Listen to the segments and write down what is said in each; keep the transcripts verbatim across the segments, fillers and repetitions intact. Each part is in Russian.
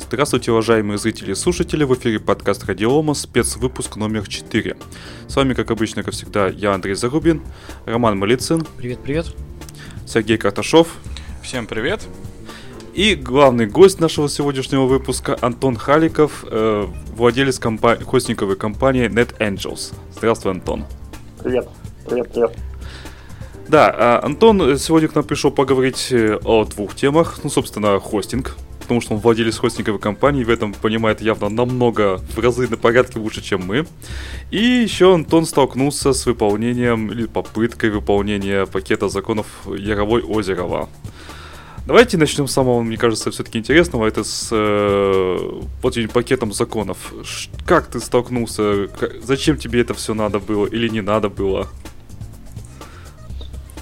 Здравствуйте, уважаемые зрители и слушатели, в эфире подкаст Радиома, спецвыпуск номер четыре. С вами, как обычно, как всегда, я, Андрей Зарубин, Роман Малицын. Привет-привет. Сергей Карташов. Всем привет. И главный гость нашего сегодняшнего выпуска Антон Халиков, э, владелец компа- хостинговой компании NetAngels. Здравствуй, Антон. Привет, привет-привет. Да, Антон сегодня к нам пришел поговорить о двух темах. Ну, собственно, хостинг, потому что он владелец хостинговой компании, в этом понимает явно намного, в разы на порядке лучше, чем мы. И еще Антон столкнулся с выполнением или попыткой выполнения пакета законов Яровой-Озерова. Давайте начнем с самого, мне кажется, все-таки интересного. Это с э, вот этим пакетом законов. Как ты столкнулся? Зачем тебе это все надо было или не надо было?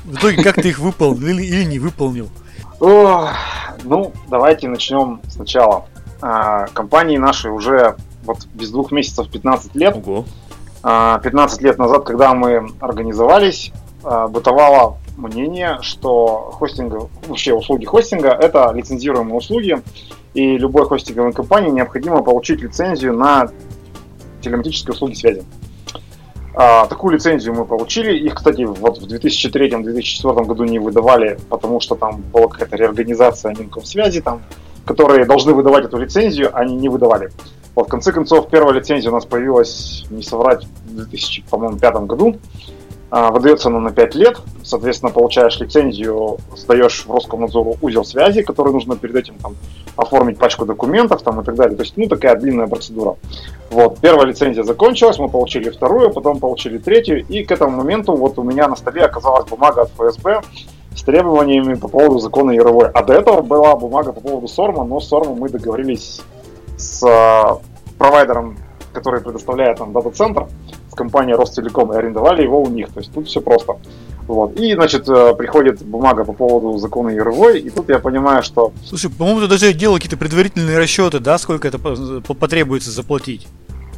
В итоге, как ты их выполнил или, или не выполнил? О, ну, давайте начнем сначала. А, компании нашей уже вот без двух месяцев пятнадцать лет. Ого. А, пятнадцать лет назад, когда мы организовались, а, бытовало мнение, что хостинг, вообще услуги хостинга — это лицензируемые услуги, и любой хостинговой компании необходимо получить лицензию на телематические услуги связи. А, такую лицензию мы получили. Их, кстати, вот в две тысячи третьем - две тысячи четвёртом году не выдавали, потому что там была какая-то реорганизация Минкомсвязи, там, которые должны выдавать эту лицензию, они не выдавали. Вот, в конце концов, первая лицензия у нас появилась, не соврать, в две тысячи пятом году. А, выдается она на пять лет. Соответственно, получаешь лицензию, сдаешь в Роскомнадзору узел связи, который нужно перед этим там оформить пачку документов там, и так далее. То есть, ну, такая длинная процедура. Вот, первая лицензия закончилась, мы получили вторую, потом получили третью, и к этому моменту вот у меня на столе оказалась бумага от эф эс бэ с требованиями по поводу закона Яровой. А до этого была бумага по поводу СОРМа, но с СОРМом мы договорились с э, провайдером, который предоставляет нам дата-центр, с компанией Ростелеком, и арендовали его у них. То есть тут все просто. Вот. И, значит, приходит бумага по поводу закона Яровой, и тут я понимаю, что... Слушай, по-моему, ты даже делал какие-то предварительные расчеты, да, сколько это потребуется заплатить?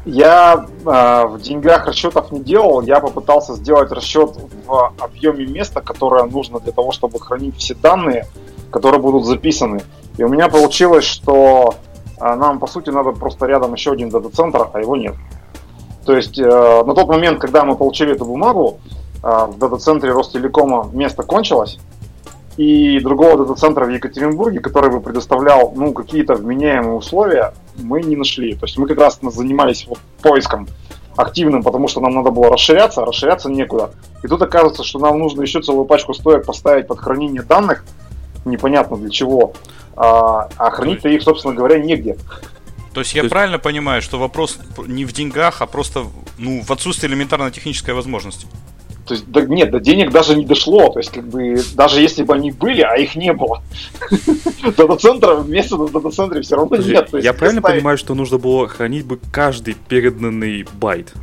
Я э, в деньгах расчетов не делал, я попытался сделать расчет в объеме места, которое нужно для того, чтобы хранить все данные, которые будут записаны. И у меня получилось, что нам, по сути, надо просто рядом еще один дата-центр, а его нет. То есть э, на тот момент, когда мы получили эту бумагу, в дата-центре Ростелекома место кончилось, и другого дата-центра в Екатеринбурге, который бы предоставлял, ну, какие-то вменяемые условия, мы не нашли. То есть мы как раз занимались вот поиском активным, потому что нам надо было расширяться, а расширяться некуда. И тут оказывается, что нам нужно еще целую пачку стоек поставить под хранение данных, непонятно для чего, а хранить-то их, собственно говоря, негде. То есть я То есть... правильно понимаю, что вопрос не в деньгах, а просто, ну, в отсутствии элементарно-технической возможности? То есть, да, нет, до денег даже не дошло. То есть, как бы, даже если бы они были, а их не было. Дата-центра, вместо дата-центра все равно нет. Я правильно понимаю, что нужно было хранить бы каждый переданный байт?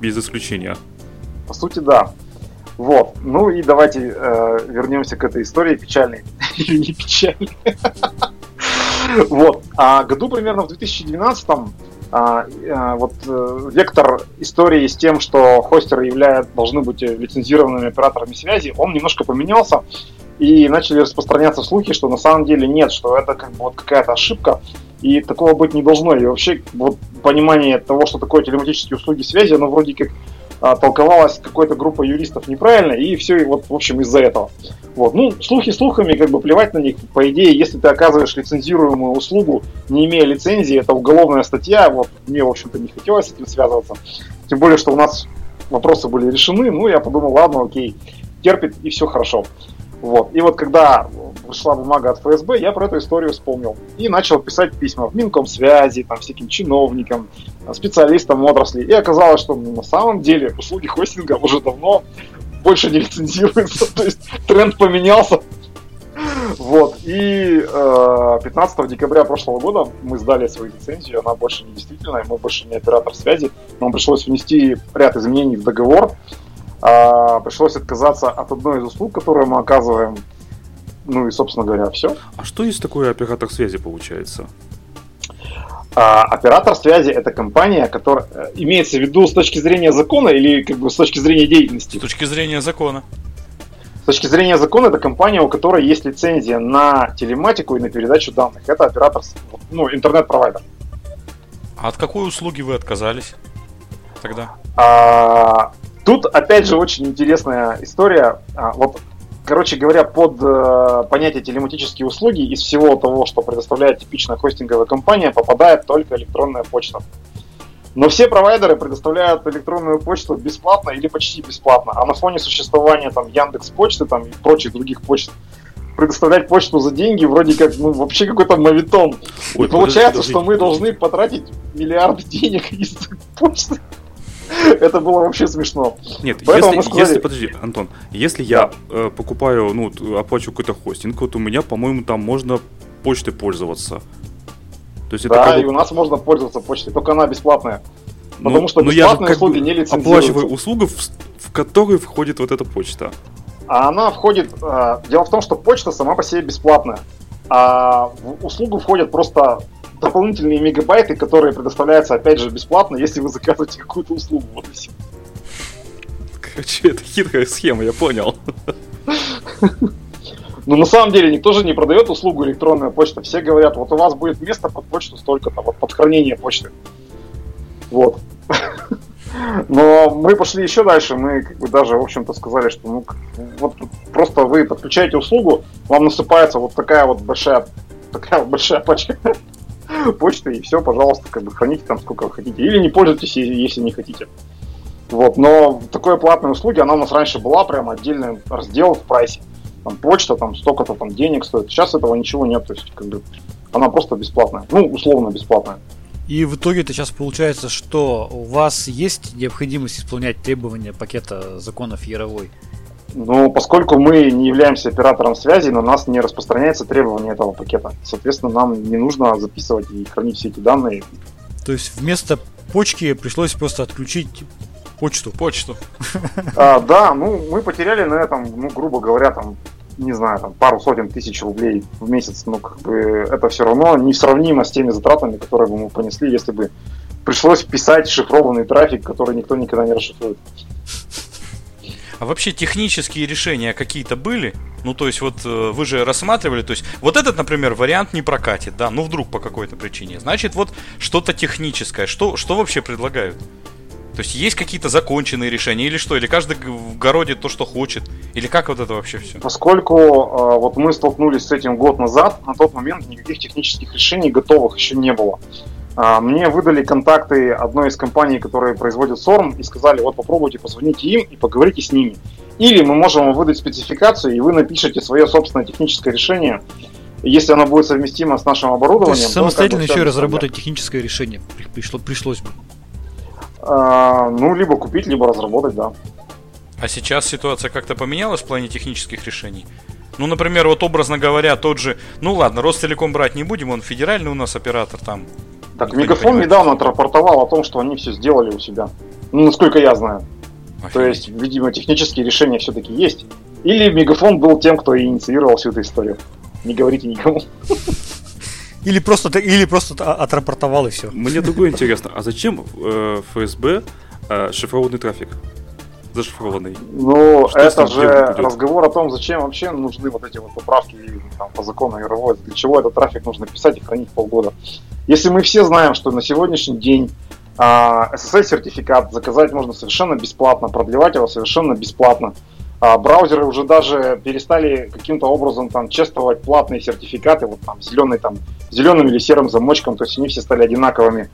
Без исключения. По сути, да. Вот. Ну и давайте вернемся к этой истории печальной. Или не печальной. Вот. А году примерно в две тысячи двенадцатом А, а, вот э, вектор истории с тем, что хостеры являются, должны быть лицензированными операторами связи, он немножко поменялся, и начали распространяться слухи, что на самом деле нет, что это как бы вот какая-то ошибка, и такого быть не должно. И вообще вот понимание того, что такое телематические услуги связи, оно вроде как а, толковалось какой-то группой юристов неправильно, и все, и вот в общем из-за этого. Вот. Ну, слухи слухами, как бы плевать на них. По идее, если ты оказываешь лицензируемую услугу, не имея лицензии, это уголовная статья. Вот. Мне, в общем-то, не хотелось с этим связываться. Тем более, что у нас вопросы были решены. Ну, я подумал, ладно, окей, терпит, и все хорошо. Вот. И вот когда пришла бумага от эф эс бэ, я про эту историю вспомнил. И начал писать письма в Минкомсвязи, там, всяким чиновникам, специалистам отрасли. И оказалось, что на самом деле услуги хостинга уже давно... больше не лицензируется, то есть тренд поменялся. Вот. И э, пятнадцатого декабря прошлого года мы сдали свою лицензию, она больше не действительная, мы больше не оператор связи. Нам пришлось внести ряд изменений в договор, э, пришлось отказаться от одной из услуг, которую мы оказываем, ну и, собственно говоря, все. А что есть такое оператор связи, получается? А, оператор связи — это компания, которая имеется в виду с точки зрения закона или как бы с точки зрения деятельности? С точки зрения закона. С точки зрения закона, это компания, у которой есть лицензия на телематику и на передачу данных. Это оператор, ну, интернет-провайдер. А от какой услуги вы отказались тогда? А, тут, опять же, очень интересная история. А, вот, короче говоря, под э, понятие телематические услуги из всего того, что предоставляет типичная хостинговая компания, попадает только электронная почта. Но все провайдеры предоставляют электронную почту бесплатно или почти бесплатно, а на фоне существования там Яндекс.Почты там, и прочих других почт предоставлять почту за деньги вроде как, ну, вообще какой-то моветон. Ой, и получается, подожди, что мы должны потратить миллиард денег из почты. Это было вообще смешно. Нет, если, сказали... если, подожди, Антон, если я э, покупаю, ну, оплачиваю какой-то хостинг, вот у меня, по-моему, там можно почтой пользоваться. То есть да, это как... и у нас можно пользоваться почтой, только она бесплатная. Но, потому что бесплатные услуги не лицензируются. Оплачиваю услугу, в, в которую входит вот эта почта. А она входит... Э, дело в том, что почта сама по себе бесплатная. А в услугу входят просто дополнительные мегабайты, которые предоставляются, опять же, бесплатно, если вы заказываете какую-то услугу. Вот и все. Короче, это хитрая схема, я понял. Но на самом деле никто же не продает услугу электронная почта. Все говорят, вот у вас будет место под почту столько-то, вот под хранение почты. Вот. Но мы пошли еще дальше, мы как бы даже, в общем-то, сказали, что ну, вот просто вы подключаете услугу, вам насыпается вот такая вот большая, такая вот большая пачка почты, и все, пожалуйста, как бы храните там сколько вы хотите. Или не пользуйтесь, если не хотите. Вот. Но такой платной услуги, она у нас раньше была прям отдельный раздел в прайсе. Там почта, там столько-то там денег стоит. Сейчас этого ничего нет, то есть как бы она просто бесплатная, ну условно бесплатная. И в итоге это сейчас получается, что у вас есть необходимость исполнять требования пакета законов Яровой? Ну, поскольку мы не являемся оператором связи, на нас не распространяется требование этого пакета. Соответственно, нам не нужно записывать и хранить все эти данные. То есть вместо почки пришлось просто отключить почту. Почту. А, да, ну мы потеряли на этом, ну, грубо говоря, там, не знаю, там пару сотен тысяч рублей в месяц, ну как бы это все равно несравнимо с теми затратами, которые бы мы понесли, если бы пришлось писать шифрованный трафик, который никто никогда не расшифрует. А вообще технические решения какие-то были? Ну то есть вот вы же рассматривали, то есть вот этот, например, вариант не прокатит, да, ну вдруг по какой-то причине. Значит вот что-то техническое, что, что вообще предлагают? То есть есть какие-то законченные решения или что? Или каждый городит то, что хочет? Или как вот это вообще все? Поскольку э, вот мы столкнулись с этим год назад, на тот момент никаких технических решений готовых еще не было. Э, мне выдали контакты одной из компаний, которые производят сорм, и сказали, вот попробуйте, позвоните им и поговорите с ними. Или мы можем вам выдать спецификацию, и вы напишите свое собственное техническое решение. Если оно будет совместимо с нашим оборудованием... То есть самостоятельно то, как бы, еще и разработать техническое решение пришло, пришлось бы. А, ну, либо купить, либо разработать, да. А сейчас ситуация как-то поменялась в плане технических решений? Ну, например, вот образно говоря, тот же... Ну, ладно, Ростелеком брать не будем, он федеральный у нас оператор там. Так, Никто Мегафон не недавно отрапортовал о том, что они все сделали у себя. Ну, насколько я знаю. Офигеть. То есть, видимо, технические решения все-таки есть. Или Мегафон был тем, кто инициировал всю эту историю. Не говорите никому. Или просто, или просто отрапортовал и все. Мне другое интересно, а зачем э, ФСБ э, шифрованный трафик? Зашифрованный? Ну, что это же разговор о том, зачем вообще нужны вот эти вот поправки там, по закону Яровой, для чего этот трафик нужно писать и хранить полгода. Если мы все знаем, что на сегодняшний день э, эс эс эль-сертификат заказать можно совершенно бесплатно, продлевать его совершенно бесплатно. А браузеры уже даже перестали каким-то образом там чествовать платные сертификаты вот там зеленый там зеленым или серым замочком, то есть они все стали одинаковыми.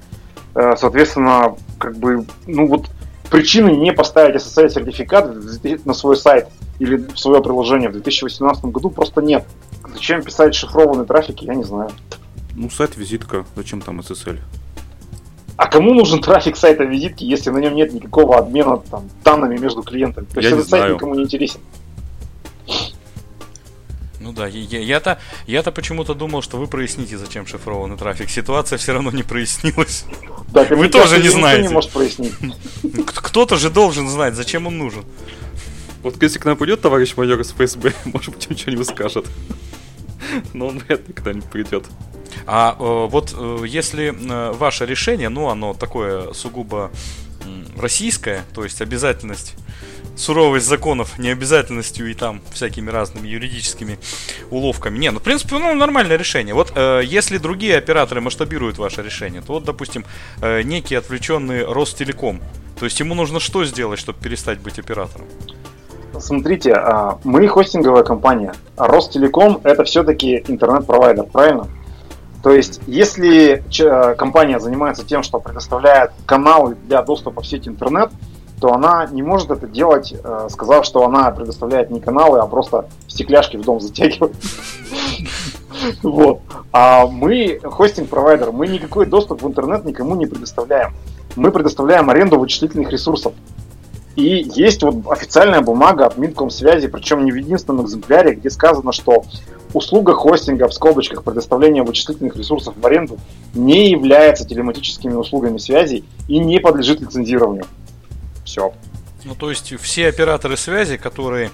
Соответственно, как бы, ну вот причины не поставить эс эс эль-сертификат на свой сайт или в свое приложение в две тысячи восемнадцатом году просто нет. Зачем писать шифрованный трафик, я не знаю. Ну, сайт-визитка, зачем там эс эс эль? А кому нужен трафик сайта визитки, если на нем нет никакого обмена там, данными между клиентами? То я есть этот знаю. Сайт никому не интересен. Ну да, я, я, я-то, я-то почему-то думал, что вы проясните, зачем шифрованный трафик. Ситуация все равно не прояснилась. Да, вы тоже не знаете. Не может прояснить. Кто-то же должен знать, зачем он нужен. Вот если к нам придет товарищ майор из эф эс бэ, может быть, он что-нибудь скажет. Но он вряд ли когда-нибудь придет. А э, вот э, если э, ваше решение, ну оно такое сугубо э, российское, то есть обязательность суровость законов, необязательностью и там всякими разными юридическими уловками. Не, ну в принципе, ну, нормальное решение. Вот э, если другие операторы масштабируют ваше решение, то вот, допустим, э, некий отвлеченный Ростелеком, то есть ему нужно что сделать, чтобы перестать быть оператором? Смотрите, мы хостинговая компания, а Ростелеком — это все-таки интернет-провайдер, правильно? То есть, если компания занимается тем, что предоставляет каналы для доступа в сеть интернет, то она не может это делать, сказав, что она предоставляет не каналы, а просто стекляшки в дом затягивает. А мы хостинг-провайдер, мы никакой доступ в интернет никому не предоставляем. Мы предоставляем аренду вычислительных ресурсов. И есть вот официальная бумага от Минкомсвязи, причем не в единственном экземпляре, где сказано, что услуга хостинга в скобочках предоставления вычислительных ресурсов в аренду не является телематическими услугами связи и не подлежит лицензированию. Все. Ну, то есть все операторы связи, которые,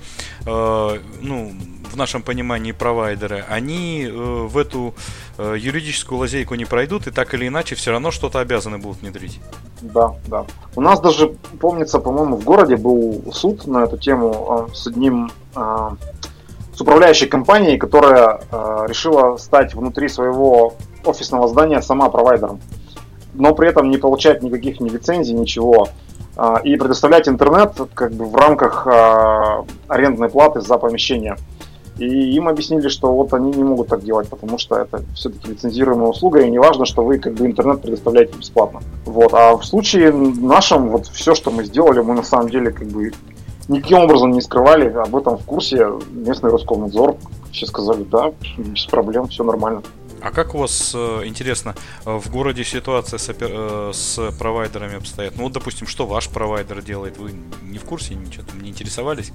э, ну, в нашем понимании провайдеры, они э, в эту э, юридическую лазейку не пройдут и так или иначе все равно что-то обязаны будут внедрить. Да, да. У нас даже, помнится, по-моему, в городе был суд на эту тему э, с одним... Э, с управляющей компанией, которая э, решила стать внутри своего офисного здания сама провайдером, но при этом не получать никаких ни лицензий, ничего, э, и предоставлять интернет как бы в рамках э, арендной платы за помещение. И им объяснили, что вот они не могут так делать, потому что это все-таки лицензируемая услуга, и не важно, что вы как бы интернет предоставляете бесплатно. Вот. А в случае нашем, вот все, что мы сделали, мы на самом деле как бы никаким образом не скрывали, об этом в курсе. Местный Роскомнадзор все сказали, да, без проблем, все нормально. А как у вас, интересно, в городе ситуация с, опер... с провайдерами обстоит? Ну вот, допустим, что ваш провайдер делает? Вы не в курсе, ничего там не интересовались?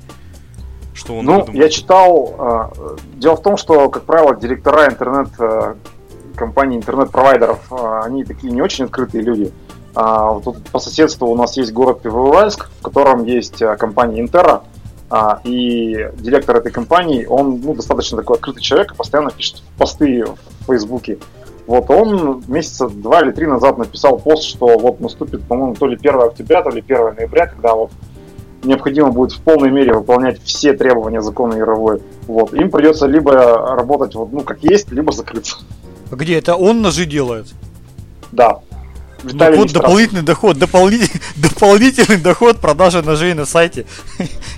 Что он ну, я читал. Дело в том, что, как правило, директора интернет-компаний, интернет-провайдеров, они такие не очень открытые люди. А, вот тут по соседству у нас есть город Первоуральск, в котором есть а, компания Интера, а, и директор этой компании, он ну, достаточно такой открытый человек, постоянно пишет посты в Фейсбуке. Вот он месяца два или три назад написал пост, что вот наступит, по-моему, то ли первое октября, то ли первое ноября, когда вот необходимо будет в полной мере выполнять все требования закона Яровой. Вот. Им придется либо работать вот, ну, как есть, либо закрыться. Где это он ножи делает? Да. Ну, вот дополнительный доход, дополнительный, дополнительный доход продажи ножей на сайте.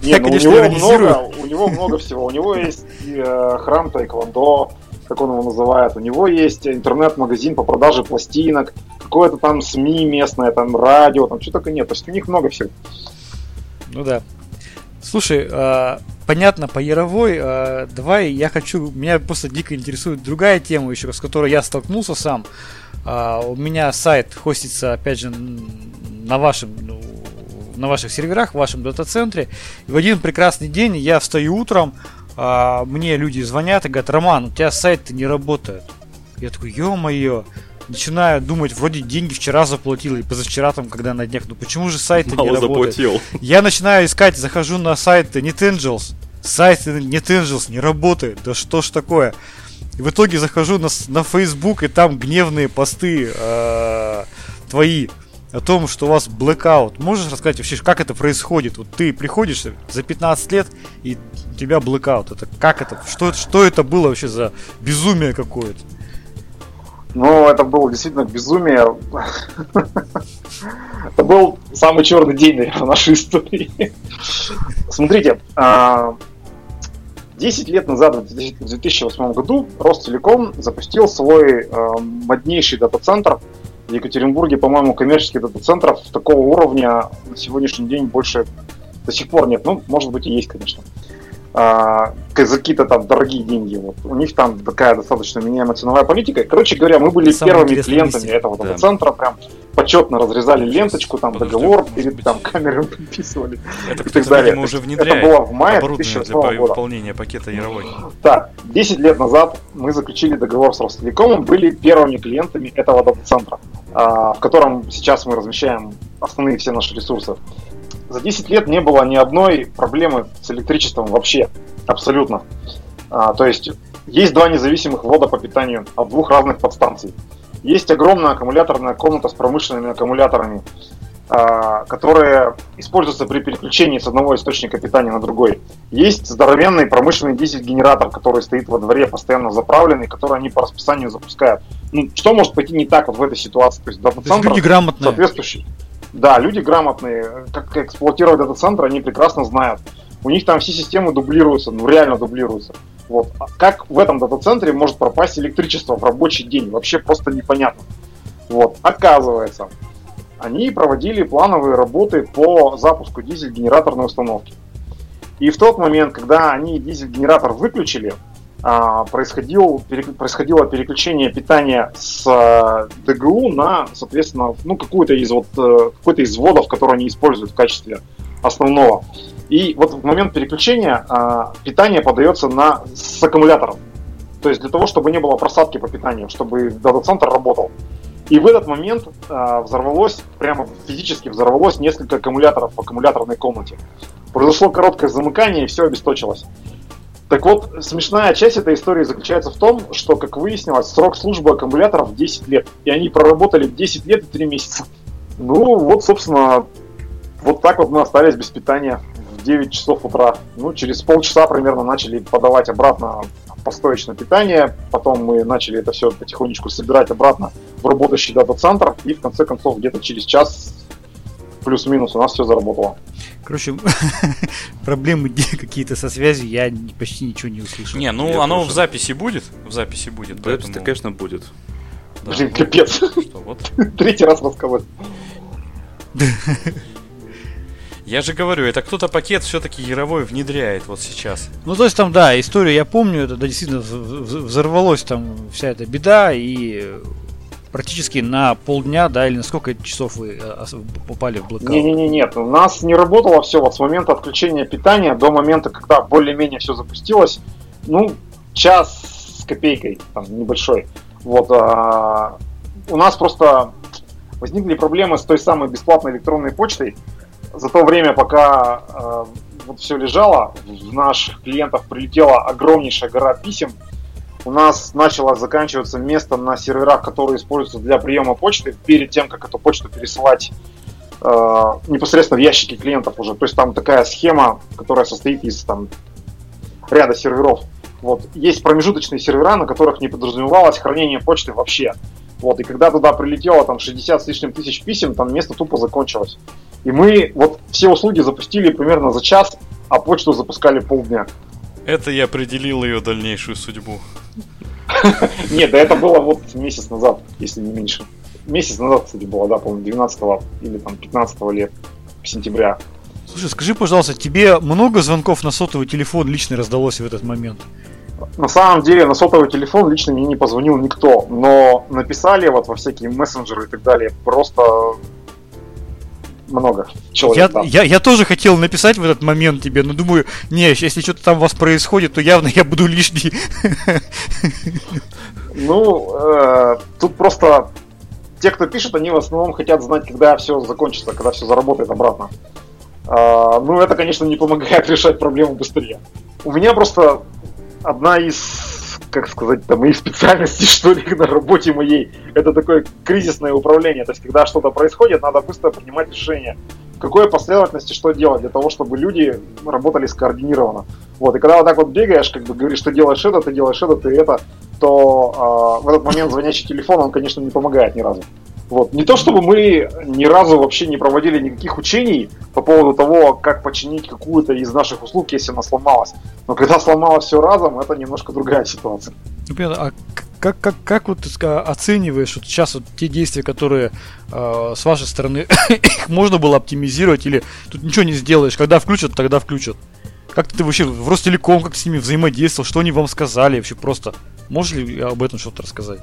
Не, я, ну, конечно, у него много, у него много всего. У него есть э, храм тайквондо, как он его называет. У него есть интернет-магазин по продаже пластинок, какое-то там СМИ местное, там радио, там что только нет. То есть у них много всего. Ну да. Слушай, э, понятно, по Яровой. Э, давай, я хочу, меня просто дико интересует другая тема еще, с которой я столкнулся сам. Uh, у меня сайт хостится, опять же, на, вашем, ну, на ваших серверах, в вашем дата-центре. И в один прекрасный день я встаю утром, uh, мне люди звонят и говорят: Роман, у тебя сайт-то не работает. Я такой, ё-моё. Начинаю думать, вроде деньги вчера заплатил, и позавчера там, когда на днях, ну почему же сайт-то не работает? Заплатил. Я начинаю искать, захожу на сайт NetAngels. Сайт NetAngels не работает, да что ж такое? И в итоге захожу на, на Facebook, и там гневные посты э, твои о том, что у вас blackout. Можешь рассказать вообще, как это происходит? Вот ты приходишь за пятнадцать лет, и у тебя blackout. Это как это? Что, что это было вообще за безумие какое-то? Ну, это было действительно безумие. Это был самый черный день, наверное, нашей истории. Смотрите, десять лет назад, в две тысячи восьмом году, Ростелеком запустил свой э, моднейший дата-центр. В Екатеринбурге, по-моему, коммерческих дата-центров такого уровня на сегодняшний день больше до сих пор нет. Ну, может быть, и есть, конечно. Э, за какие-то там дорогие деньги. Вот. У них там такая достаточно меняемая ценовая политика. Короче говоря, мы были самый первыми клиентами миссия. Этого да. дата-центра. Прям почетно разрезали ленточку, там подожди, договор, перед быть... там камеры подписывали. Это, и так далее. Уже это было в мае две тысячи восьмого года. Выполнения пакета Яровой. Так, десять лет назад мы заключили договор с Ростелекомом, были первыми клиентами этого дата-центра, в котором сейчас мы размещаем основные все наши ресурсы. За десять лет не было ни одной проблемы с электричеством вообще, абсолютно. То есть есть два независимых ввода по питанию от двух разных подстанций. Есть огромная аккумуляторная комната с промышленными аккумуляторами. которые используются при переключении с одного источника питания на другой. Есть здоровенный промышленный дизель-генератор, который стоит во дворе, постоянно заправленный, который они по расписанию запускают. Ну, что может пойти не так вот в этой ситуации? То есть, дата-центр, люди грамотные. Соответствующий. Да, люди грамотные. Как эксплуатировать дата-центр, они прекрасно знают. У них там все системы дублируются, ну реально дублируются. Вот. А как в этом дата-центре может пропасть электричество в рабочий день? Вообще просто непонятно. Вот. Оказывается, они проводили плановые работы по запуску дизель-генераторной установки. И в тот момент, когда они дизель-генератор выключили, происходило переключение питания с ДГУ на, соответственно, ну, какую-то из, вот, какой-то из вводов, которые они используют в качестве основного. И вот в момент переключения питание подается на, с аккумулятором. То есть для того, чтобы не было просадки по питанию, чтобы дата-центр работал. И в этот момент э, взорвалось, прямо физически взорвалось несколько аккумуляторов в аккумуляторной комнате. Произошло короткое замыкание, и все обесточилось. Так вот, смешная часть этой истории заключается в том, что, как выяснилось, срок службы аккумуляторов десять лет. И они проработали десять лет и три месяца. Ну, вот, собственно, вот так вот мы остались без питания в девять часов утра. Ну, через полчаса примерно начали подавать обратно постоечное питание, потом мы начали это все потихонечку собирать обратно в работающий дата-центр, и в конце концов где-то через час плюс-минус у нас все заработало. Короче, проблемы какие-то со связью, я почти ничего не услышал. Не, ну я оно слышал. в записи будет, в записи будет. Да, поэтому... это, конечно, будет. Да, блин, ну, капец. Что, вот. Третий раз рассказать. Я же говорю, это кто-то пакет все-таки Яровой внедряет вот сейчас. Ну, то есть там, да, историю я помню, это да, действительно взорвалось там вся эта беда, и практически на полдня, да, или на сколько часов вы попали в блокаут? Не-не-не, нет, у нас не работало все вот с момента отключения питания до момента, когда более-менее все запустилось, ну, час с копейкой, там, небольшой. Вот, а, у нас просто возникли проблемы с той самой бесплатной электронной почтой. За то время, пока э, вот все лежало, в наших клиентов прилетела огромнейшая гора писем. У нас начало заканчиваться место на серверах, которые используются для приема почты, перед тем, как эту почту пересылать э, непосредственно в ящики клиентов уже. То есть там такая схема, которая состоит из там, ряда серверов. Вот. Есть промежуточные сервера, на которых не подразумевалось хранение почты вообще. Вот, и когда туда прилетело там шестьдесят с лишним тысяч писем, там место тупо закончилось. И мы вот все услуги запустили примерно за час, а почту запускали полдня. Это и определило ее дальнейшую судьбу. Нет, да это было вот месяц назад, если не меньше. Месяц назад, кстати, было, да, по-моему, двенадцатого или там пятнадцатого сентября. Слушай, скажи, пожалуйста, тебе много звонков на сотовый телефон лично раздалось в этот момент? На самом деле на сотовый телефон лично мне не позвонил никто, но написали вот во всякие мессенджеры и так далее просто много человек. Я, я, я тоже хотел написать в этот момент тебе, но думаю, не, если что-то там у вас происходит, то явно я буду лишний. Ну, э, тут просто те, кто пишет, они в основном хотят знать, когда все закончится, когда все заработает обратно. Э, ну, это, конечно, не помогает решать проблему быстрее. У меня просто... Одна из, как сказать-то, моих специальностей, что ли, на работе моей, это такое кризисное управление. То есть, когда что-то происходит, надо быстро принимать решение, в какой последовательности что делать, для того, чтобы люди работали скоординированно. Вот. И когда вот так вот бегаешь, как бы говоришь, ты делаешь это, ты делаешь это, ты это, то э, в этот момент звонящий телефон, он, конечно, не помогает ни разу. Вот. Не то, чтобы мы ни разу вообще не проводили никаких учений по поводу того, как починить какую-то из наших услуг, если она сломалась. Но когда сломалось все разом, это немножко другая ситуация. А как, как, как вот ты оцениваешь вот сейчас вот те действия, которые э, с вашей стороны их можно было оптимизировать, или тут ничего не сделаешь, когда включат, тогда включат? Как ты вообще в Ростелеком, как с ними взаимодействовал, что они вам сказали вообще просто? Можешь ли об этом что-то рассказать?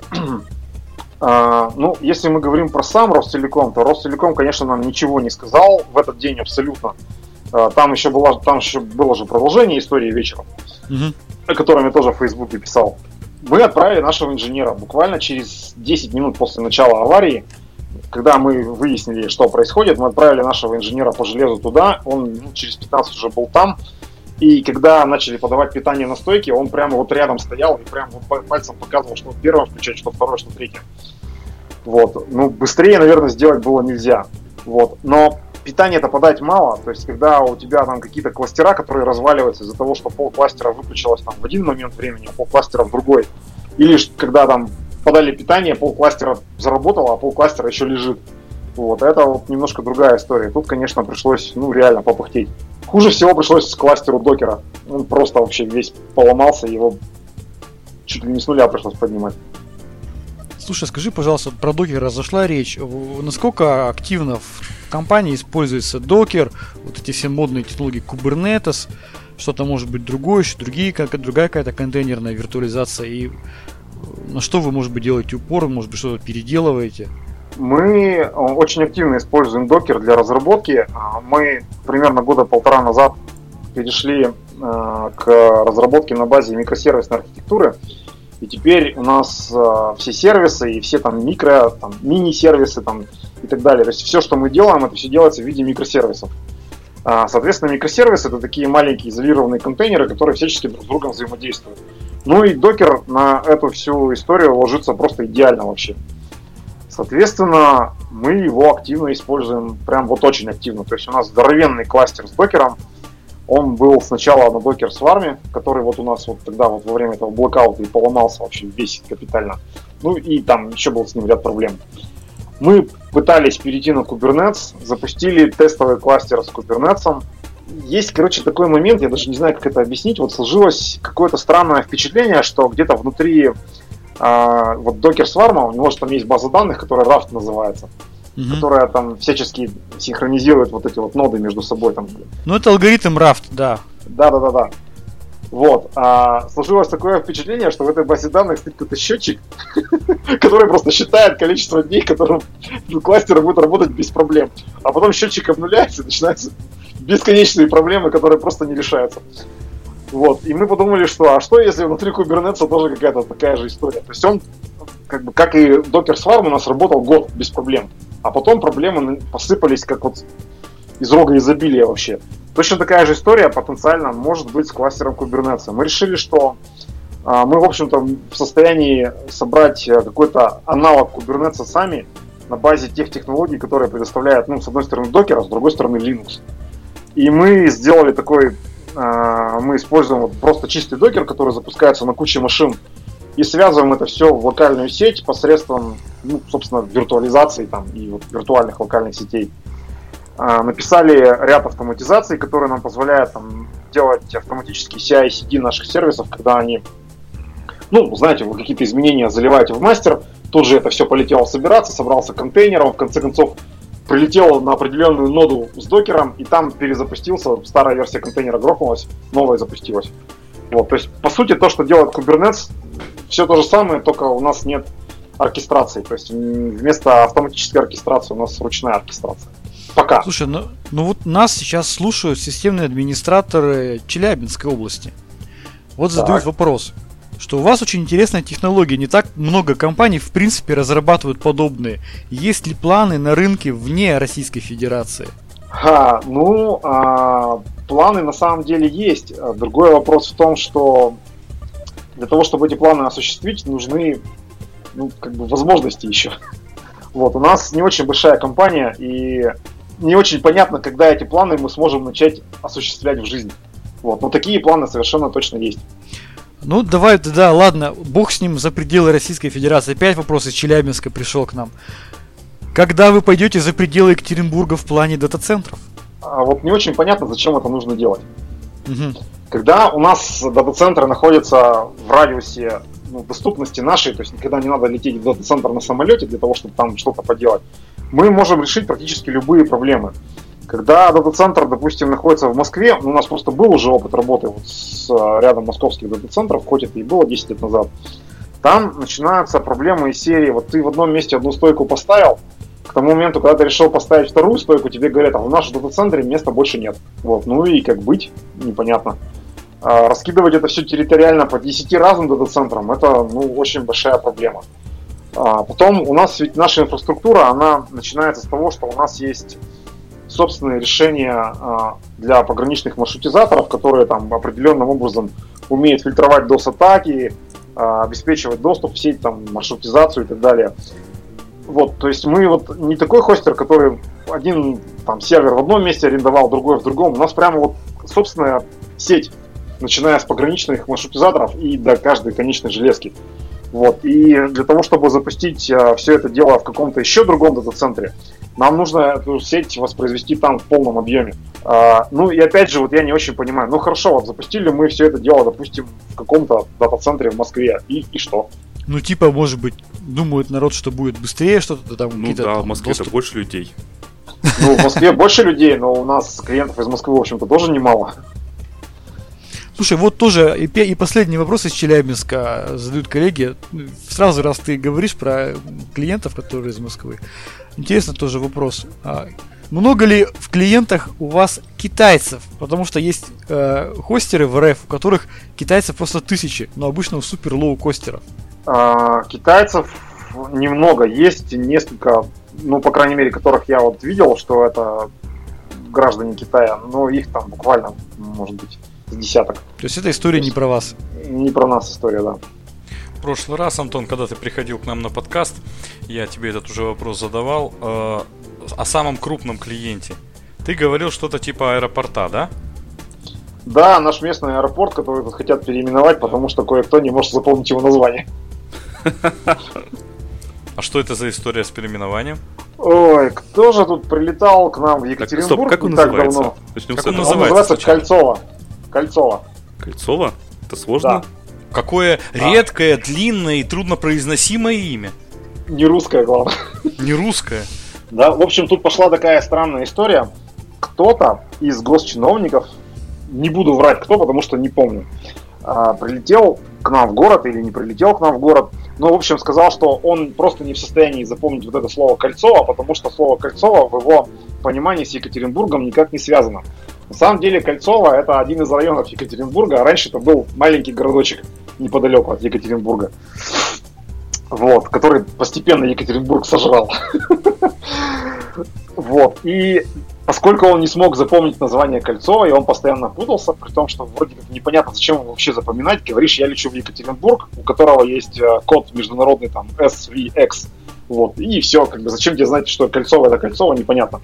Uh, ну, если мы говорим про сам Ростелеком, то Ростелеком, конечно, нам ничего не сказал в этот день абсолютно. Uh, там, еще была, там еще было же продолжение истории вечером, uh-huh. о котором я тоже в Фейсбуке писал. Мы отправили нашего инженера буквально через десять минут после начала аварии, когда мы выяснили, что происходит, мы отправили нашего инженера по железу туда, он ну, через пятнадцать уже был там. И когда начали подавать питание на стойке, он прямо вот рядом стоял и прямо вот пальцем показывал, что первое включать, что второе, что третье. Вот. Ну, быстрее, наверное, сделать было нельзя. Вот. Но питание-то подать мало, то есть когда у тебя там какие-то кластера, которые разваливаются из-за того, что полкластера выключилось там в один момент времени, а полкластера в другой, или когда там подали питание, полкластера заработало, а полкластера еще лежит. Вот, это вот немножко другая история. Тут, конечно, пришлось, ну, реально попыхтеть. Хуже всего пришлось с кластеру докера. Он просто вообще весь поломался, его чуть ли не с нуля пришлось поднимать. Слушай, скажи, пожалуйста, про докера зашла речь. Насколько активно в компании используется докер, вот эти все модные технологии Kubernetes, что-то может быть другое, еще другие, другая какая-то контейнерная виртуализация, и на что вы, может быть, делаете упор, может быть, что-то переделываете? Мы очень активно используем докер для разработки. Мы примерно года полтора назад перешли к разработке на базе микросервисной архитектуры. И теперь у нас все сервисы и все там микро, там, мини-сервисы там, и так далее. То есть все, что мы делаем, это все делается в виде микросервисов. Соответственно, микросервисы — это такие маленькие изолированные контейнеры, которые всячески друг с другом взаимодействуют. Ну и докер на эту всю историю ложится просто идеально вообще. Соответственно, мы его активно используем, прям вот очень активно. То есть у нас здоровенный кластер с докером. Он был сначала на докер сварме, который вот у нас вот тогда вот во время этого блокаута и поломался вообще весь капитально. Ну и там еще был с ним ряд проблем. Мы пытались перейти на Kubernetes, запустили тестовый кластер с Kubernetes. Есть, короче, такой момент, я даже не знаю, как это объяснить. Вот сложилось какое-то странное впечатление, что где-то внутри... А, вот докер сварма, у него же там есть база данных, которая Raft называется, угу. которая там всячески синхронизирует вот эти вот ноды между собой. Там. Ну это алгоритм Raft, да. Да-да-да-да. Вот. А, сложилось такое впечатление, что в этой базе данных стоит какой-то счетчик, который просто считает количество дней, которым кластер будет работать без проблем. А потом счетчик обнуляется, и начинаются бесконечные проблемы, которые просто не решаются. Вот, и мы подумали, что, а что если внутри Kubernetes тоже какая-то такая же история? То есть он, как бы, как и Docker Swarm, у нас работал год без проблем. А потом проблемы посыпались как вот из рога изобилия вообще. Точно такая же история потенциально может быть с кластером Kubernetes. Мы решили, что а, мы, в общем-то, в состоянии собрать какой-то аналог Kubernetes сами на базе тех технологий, которые предоставляют, ну, с одной стороны, Docker, а с другой стороны, Linux. И мы сделали такой... Мы используем вот просто чистый докер, который запускается на куче машин, и связываем это все в локальную сеть посредством, ну, собственно, виртуализации там, и вот виртуальных локальных сетей. Написали ряд автоматизаций, которые нам позволяют там, делать автоматические си ай си ди наших сервисов, когда они, ну, знаете, вы какие-то изменения заливаете в мастер, тут же это все полетело собираться, собрался контейнером, в конце концов прилетел на определенную ноду с докером, и там перезапустился, старая версия контейнера грохнулась, новая запустилась. Вот, то есть, по сути, то, что делает Kubernetes, все то же самое, только у нас нет оркестрации. То есть, вместо автоматической оркестрации у нас ручная оркестрация. Пока. Слушай, ну, ну вот нас сейчас слушают системные администраторы Челябинской области. Вот задают так. вопрос, что у вас очень интересная технология, не так много компаний в принципе разрабатывают подобные. Есть ли планы на рынке вне Российской Федерации? Ха, ну, а, планы на самом деле есть. Другой вопрос в том, что для того, чтобы эти планы осуществить, нужны, ну, как бы, возможности еще. Вот, у нас не очень большая компания, и не очень понятно, когда эти планы мы сможем начать осуществлять в жизни. Вот, но такие планы совершенно точно есть. Ну, давай, да, ладно, бог с ним, за пределы Российской Федерации. Опять вопрос из Челябинска пришел к нам. Когда вы пойдете за пределы Екатеринбурга в плане дата-центров? А вот не очень понятно, зачем это нужно делать. Угу. Когда у нас дата-центры находятся в радиусе, ну, доступности нашей, то есть никогда не надо лететь в дата-центр на самолете для того, чтобы там что-то поделать, мы можем решить практически любые проблемы. Когда дата-центр, допустим, находится в Москве, у нас просто был уже опыт работы вот с рядом московских дата-центров, хоть это и было десять лет назад, там начинаются проблемы из серии, вот ты в одном месте одну стойку поставил, к тому моменту, когда ты решил поставить вторую стойку, тебе говорят, а в нашем дата-центре места больше нет. Вот, ну и как быть, непонятно. А раскидывать это все территориально по десяти разным дата-центрам, это, ну, очень большая проблема. А потом у нас ведь наша инфраструктура, она начинается с того, что у нас есть... собственные решения для пограничных маршрутизаторов, которые там определенным образом умеют фильтровать дос-атаки, обеспечивать доступ в сеть, там, маршрутизацию и так далее. Вот, то есть мы вот не такой хостер, который один там сервер в одном месте арендовал, другой в другом. У нас прямо вот собственная сеть, начиная с пограничных маршрутизаторов и до каждой конечной железки. Вот. И для того, чтобы запустить а, все это дело в каком-то еще другом дата-центре, нам нужно эту сеть воспроизвести там в полном объеме. А, ну и опять же, вот я не очень понимаю, ну хорошо, вот запустили мы все это дело, допустим, в каком-то дата-центре в Москве, и, и что? Ну типа, может быть, думает народ, что будет быстрее что-то там. Ну да, там, в Москве-то доступ... больше людей. Ну в Москве больше людей, но у нас клиентов из Москвы, в общем-то, тоже немало. Слушай, вот тоже и, и последний вопрос из Челябинска задают коллеги. Сразу раз ты говоришь про клиентов, которые из Москвы. Интересно тоже вопрос. А много ли в клиентах у вас китайцев? Потому что есть э, хостеры в РФ, у которых китайцев просто тысячи, но обычно у супер-лоу хостеров. А, китайцев немного. Есть несколько, ну, по крайней мере, которых я вот видел, что это граждане Китая. Но их там буквально, может быть, десяток. То есть эта история не про вас? Не про нас история, да. В прошлый раз, Антон, когда ты приходил к нам на подкаст, я тебе этот уже вопрос задавал, э, о самом крупном клиенте. Ты говорил что-то типа аэропорта, да? Да, наш местный аэропорт, который тут хотят переименовать, потому что кое-кто не может запомнить его название. А что это за история с переименованием? Ой, кто же тут прилетал к нам в Екатеринбург не так давно? Как он называется? Кольцово. Кольцово. Кольцово? Это сложно? Да. Какое да. редкое, длинное и труднопроизносимое имя. Не русское, главное. Не русское. Да, в общем, тут пошла такая странная история. Кто-то из госчиновников, не буду врать кто, потому что не помню, прилетел к нам в город или не прилетел к нам в город, но, в общем, сказал, что он просто не в состоянии запомнить вот это слово «Кольцово», потому что слово «Кольцово» в его понимании с Екатеринбургом никак не связано. На самом деле Кольцово — это один из районов Екатеринбурга, а раньше это был маленький городочек неподалеку от Екатеринбурга, вот, который постепенно Екатеринбург сожрал. Вот. И поскольку он не смог запомнить название Кольцово, и он постоянно путался, при том, что вроде как непонятно, зачем его вообще запоминать, говоришь, я лечу в Екатеринбург, у которого есть код международный там эс ви экс, вот, и все, как бы зачем тебе знать, что Кольцово — это Кольцово, непонятно.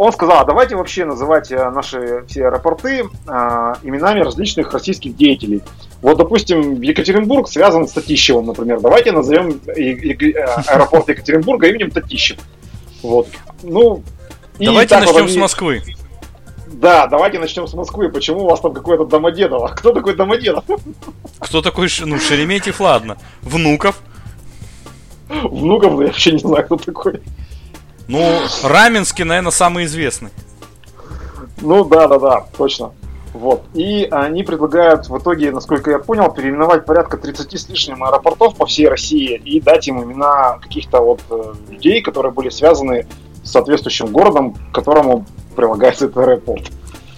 Он сказал, давайте вообще называть наши все аэропорты э, именами различных российских деятелей. Вот, допустим, Екатеринбург связан с Татищевым, например. Давайте назовем аэропорт Екатеринбурга именем Татищев. Вот. Ну, давайте и так начнем вот, с Москвы. Да, давайте начнем с Москвы. Почему у вас там какой-то Домодедово? Кто такой Домодедов? Кто такой, ну, Шереметьев, ладно. Внуков? Внуков, я вообще не знаю, кто такой. Ну, Раменский, наверное, самый известный. Ну, да-да-да, точно. Вот. И они предлагают в итоге, насколько я понял, переименовать порядка тридцати с лишним аэропортов по всей России и дать им имена каких-то вот людей, которые были связаны с соответствующим городом, к которому прилагается этот аэропорт.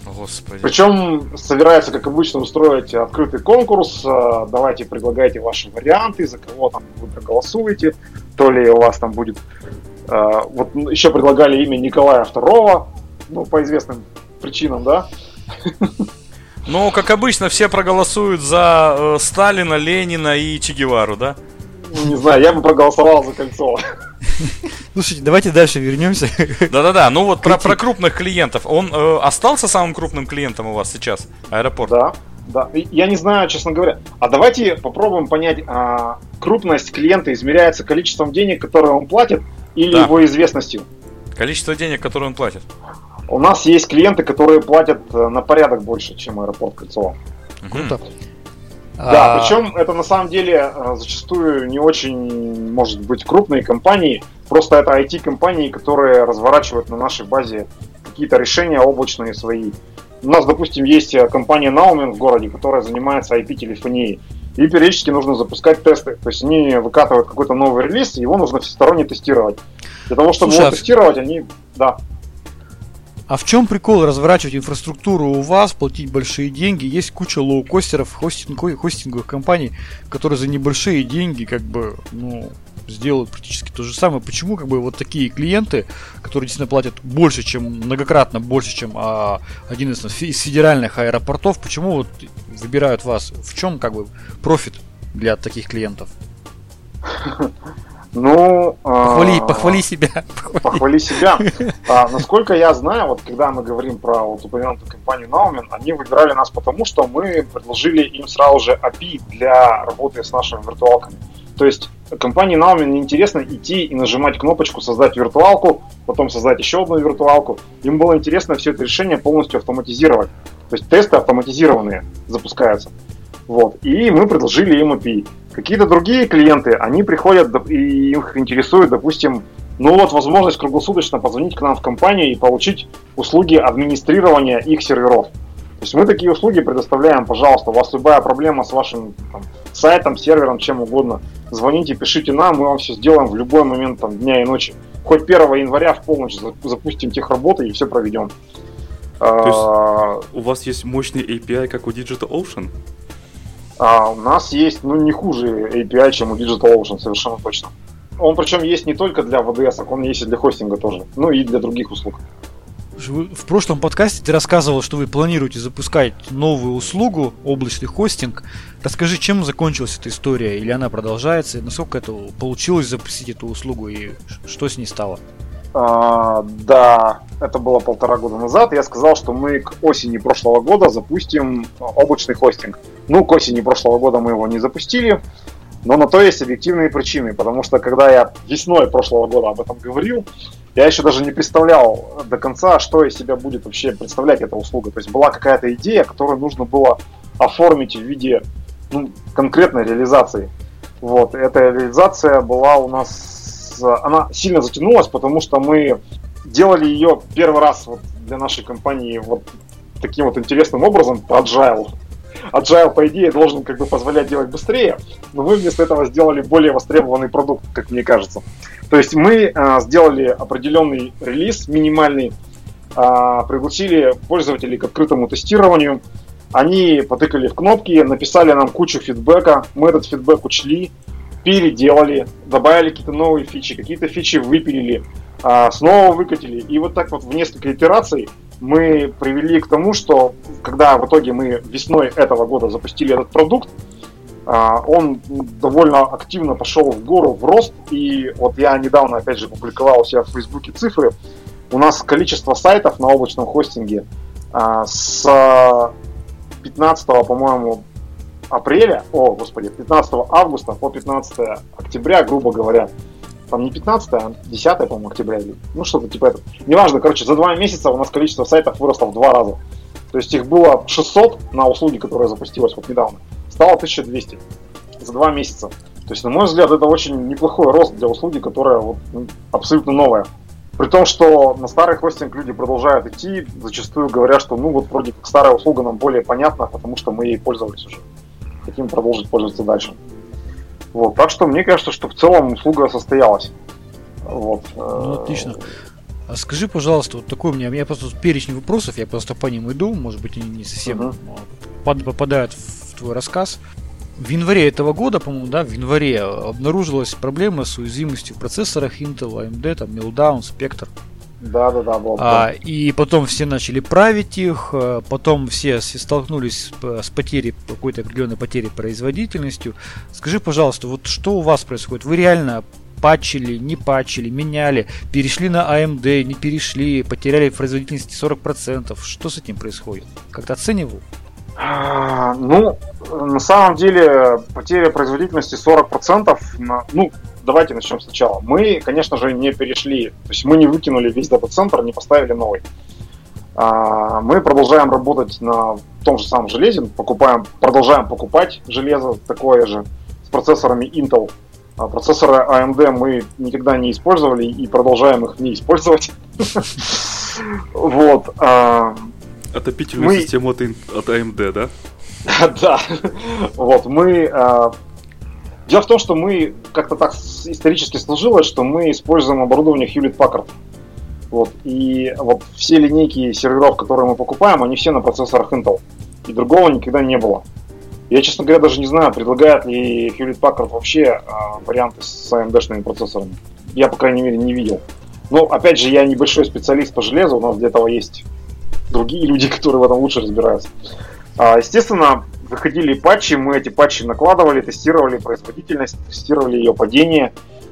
Господи. Причем собираются, как обычно, устроить открытый конкурс. Давайте предлагайте ваши варианты, за кого там вы проголосуете, то ли у вас там будет... Вот еще предлагали имя Николая второго, ну, по известным причинам, да? Ну, как обычно, все проголосуют за Сталина, Ленина и Че Гевару, да? Не знаю, я бы проголосовал за Кольцово. Слушайте, давайте дальше вернемся. Да-да-да, ну вот про, про крупных клиентов. Он э, остался самым крупным клиентом у вас сейчас, аэропорт? Да. Да, я не знаю, честно говоря. А давайте попробуем понять, а, крупность клиента измеряется количеством денег, которые он платит, или да. его известностью? Количество денег, которые он платит. У нас есть клиенты, которые платят на порядок больше, чем аэропорт Кольцово. Круто. Да, а... причем это на самом деле зачастую не очень, может быть, крупные компании. Просто это ай ти-компании, которые разворачивают на нашей базе какие-то решения облачные свои. У нас, допустим, есть компания Naumen в городе, которая занимается ай пи-телефонией. И периодически нужно запускать тесты. То есть они выкатывают какой-то новый релиз, и его нужно всесторонне тестировать. Для того, чтобы Слушай, его а тестировать, в... они... Да. А в чем прикол разворачивать инфраструктуру у вас, платить большие деньги? Есть куча лоукостеров, хостинг... хостинговых компаний, которые за небольшие деньги как бы, ну... сделают практически то же самое. Почему как бы вот такие клиенты, которые действительно платят больше, чем многократно больше, чем а, один из, из федеральных аэропортов, почему вот выбирают вас? В чем как бы профит для таких клиентов? Ну, похвали, а... похвали себя. Похвали, похвали себя. А, насколько я знаю, вот когда мы говорим про вот, упомянутую компанию Naumen, они выбирали нас потому, что мы предложили им сразу же эй пи ай для работы с нашими виртуалками. То есть компании Naumen неинтересно идти и нажимать кнопочку «Создать виртуалку», потом создать еще одну виртуалку. Им было интересно все это решение полностью автоматизировать. То есть тесты автоматизированные запускаются. Вот. И мы предложили им эй пи ай. Какие-то другие клиенты, они приходят и их интересует, допустим, ну вот возможность круглосуточно позвонить к нам в компанию и получить услуги администрирования их серверов. То есть мы такие услуги предоставляем, пожалуйста, у вас любая проблема с вашим там, сайтом, сервером, чем угодно, звоните, пишите нам, мы вам все сделаем в любой момент там, дня и ночи. Хоть первого января в полночь запустим техработы и все проведем. То есть у вас есть мощный эй пи ай, как у DigitalOcean? А у нас есть, ну, не хуже эй пи ай, чем у DigitalOcean, совершенно точно. Он причем есть не только для ви ди эс, он есть и для хостинга тоже, ну и для других услуг. В прошлом подкасте ты рассказывал, что вы планируете запускать новую услугу, облачный хостинг. Расскажи, чем закончилась эта история, или она продолжается, и насколько это получилось запустить эту услугу, и что с ней стало? А, да, это было полтора года назад. Я сказал, что мы к осени прошлого года запустим облачный хостинг. Ну, к осени прошлого года мы его не запустили, но на то есть объективные причины, потому что когда я весной прошлого года об этом говорил, я еще даже не представлял до конца, что из себя будет вообще представлять эта услуга. То есть была какая-то идея, которую нужно было оформить в виде, ну, конкретной реализации. Вот, эта реализация была у нас... Она сильно затянулась, потому что мы делали ее первый раз вот для нашей компании вот таким вот интересным образом, по Agile. Agile, по идее, должен как бы позволять делать быстрее, но мы вместо этого сделали более востребованный продукт, как мне кажется. То есть мы э, сделали определенный релиз минимальный, э, пригласили пользователей к открытому тестированию, они потыкали в кнопки, написали нам кучу фидбэка, мы этот фидбэк учли, переделали, добавили какие-то новые фичи, какие-то фичи выпилили, снова выкатили. И вот так вот в несколько итераций мы привели к тому, что когда в итоге мы весной этого года запустили этот продукт, он довольно активно пошел в гору, в рост. И вот я недавно опять же публиковал у себя в Фейсбуке цифры. У нас количество сайтов на облачном хостинге с пятнадцатого, по-моему, апреля, о, господи, пятнадцатого августа по пятнадцатого октября, грубо говоря, там не пятнадцатое, а десятое, по-моему, октября, или, ну что-то типа этого. Неважно, короче, за два месяца у нас количество сайтов выросло в два раза. То есть их было шестьсот на услуге, которая запустилась вот недавно, стало тысяча двести за два месяца. То есть, на мой взгляд, это очень неплохой рост для услуги, которая вот, абсолютно новая. При том, что на старый хостинг люди продолжают идти, зачастую говоря, что ну вот вроде как старая услуга нам более понятна, потому что мы ей пользовались уже. Хотим продолжить пользоваться дальше. Вот. Так что мне кажется, что в целом услуга состоялась. Вот. Ну, отлично. А скажи, пожалуйста, вот такой у меня, у меня просто перечень вопросов, я просто по ним иду, может быть, они не совсем uh-huh. попадают в твой рассказ. В январе этого года, по-моему, да, в январе обнаружилась проблема с уязвимостью в процессорах Intel, эй эм ди, там, Meltdown, Spectre. Да, да, да, был. А, и потом все начали править их, потом все столкнулись с потерей, какой-то определенной потерей производительностью. Скажи, пожалуйста, вот что у вас происходит? Вы реально патчили, не патчили, меняли, перешли на эй эм ди, не перешли, потеряли производительность сорок процентов. Что с этим происходит? Как-то оценивал? Ну, на самом деле, потеря производительности сорок процентов, ну, давайте начнем сначала. Мы, конечно же, не перешли, то есть мы не выкинули весь дата-центр, не поставили новый. Мы продолжаем работать на том же самом железе, покупаем, продолжаем покупать железо такое же с процессорами Intel. Процессоры эй эм ди мы никогда не использовали и продолжаем их не использовать. Вот. Отопительную систему от эй эм ди, да? Да. Вот, мы... Дело в том, что мы как-то так исторически сложилось, что мы используем оборудование Hewlett Packard. Вот. И вот все линейки серверов, которые мы покупаем, они все на процессорах Intel. И другого никогда не было. Я, честно говоря, даже не знаю, предлагает ли Hewlett Packard вообще а, варианты с эй эм ди-шными процессорами. Я, по крайней мере, не видел. Но, опять же, я небольшой специалист по железу, у нас для этого есть другие люди, которые в этом лучше разбираются. А, естественно, выходили патчи, мы эти патчи накладывали, тестировали производительность, тестировали ее падение.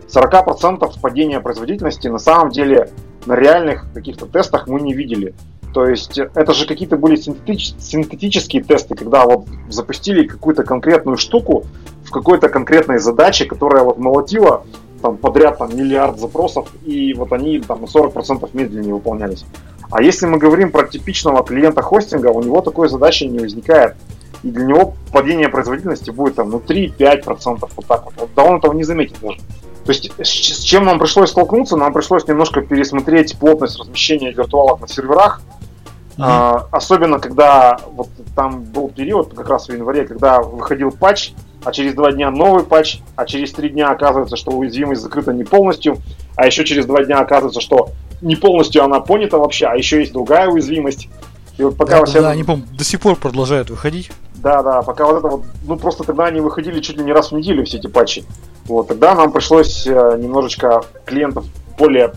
сорок процентов падения производительности на самом деле на реальных каких-то тестах мы не видели. То есть это же какие-то были синтетические тесты, когда вот запустили какую-то конкретную штуку в какой-то конкретной задаче, которая вот молотила там, подряд там, миллиард запросов, и вот они там, на сорок процентов медленнее выполнялись. А если мы говорим про типичного клиента хостинга, у него такой задачи не возникает. И для него падение производительности будет там, ну, три-пять процентов, вот так вот. вот. Да он этого не заметит даже. То есть с чем нам пришлось столкнуться? Нам пришлось немножко пересмотреть плотность размещения виртуалок на серверах. Mm-hmm. А, особенно, когда вот там был период, как раз в январе, когда выходил патч, а через два дня новый патч, а через три дня оказывается, что уязвимость закрыта не полностью, а еще через два дня оказывается, что не полностью она понята вообще, а еще есть другая уязвимость. И вот пока да, все... да, они, по-моему, до сих пор продолжают выходить. Да, да, пока вот это вот, ну просто тогда они выходили чуть ли не раз в неделю все эти патчи. Вот, тогда нам пришлось немножечко клиентов более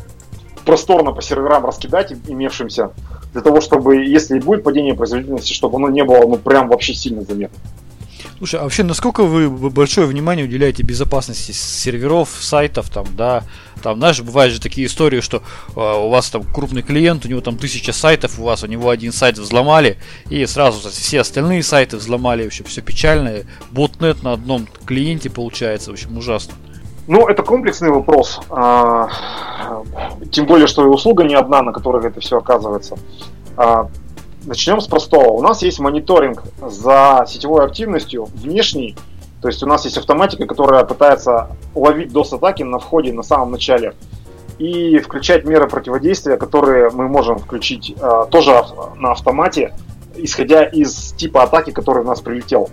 просторно по серверам раскидать, имевшимся, для того, чтобы, если будет падение производительности, чтобы оно не было, ну прям вообще сильно заметно. Слушай, а вообще, насколько вы большое внимание уделяете безопасности серверов, сайтов, там, да, там, знаешь, бывают же такие истории, что э, у вас там крупный клиент, у него там тысяча сайтов, у вас у него один сайт взломали, и сразу все остальные сайты взломали, в общем, все печально, ботнет на одном клиенте получается, в общем, ужасно. Ну, это комплексный вопрос, тем более, что и услуга не одна, на которой это все оказывается. Начнем с простого. У нас есть мониторинг за сетевой активностью внешней, то есть у нас есть автоматика, которая пытается ловить дос-атаки на входе на самом начале и включать меры противодействия, которые мы можем включить э, тоже на автомате, исходя из типа атаки, который у нас прилетел.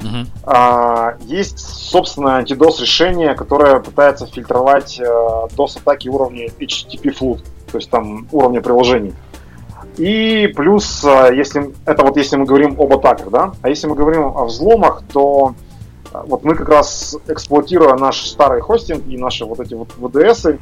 Mm-hmm. А, есть собственное антидос-решение, которое пытается фильтровать э, дос-атаки уровня эйч ти ти пи флуд, то есть там уровня приложений. И плюс, если это вот если мы говорим об атаках, да, а если мы говорим о взломах, то вот мы как раз, эксплуатируя наш старый хостинг и наши вот эти вот ви ди эсы,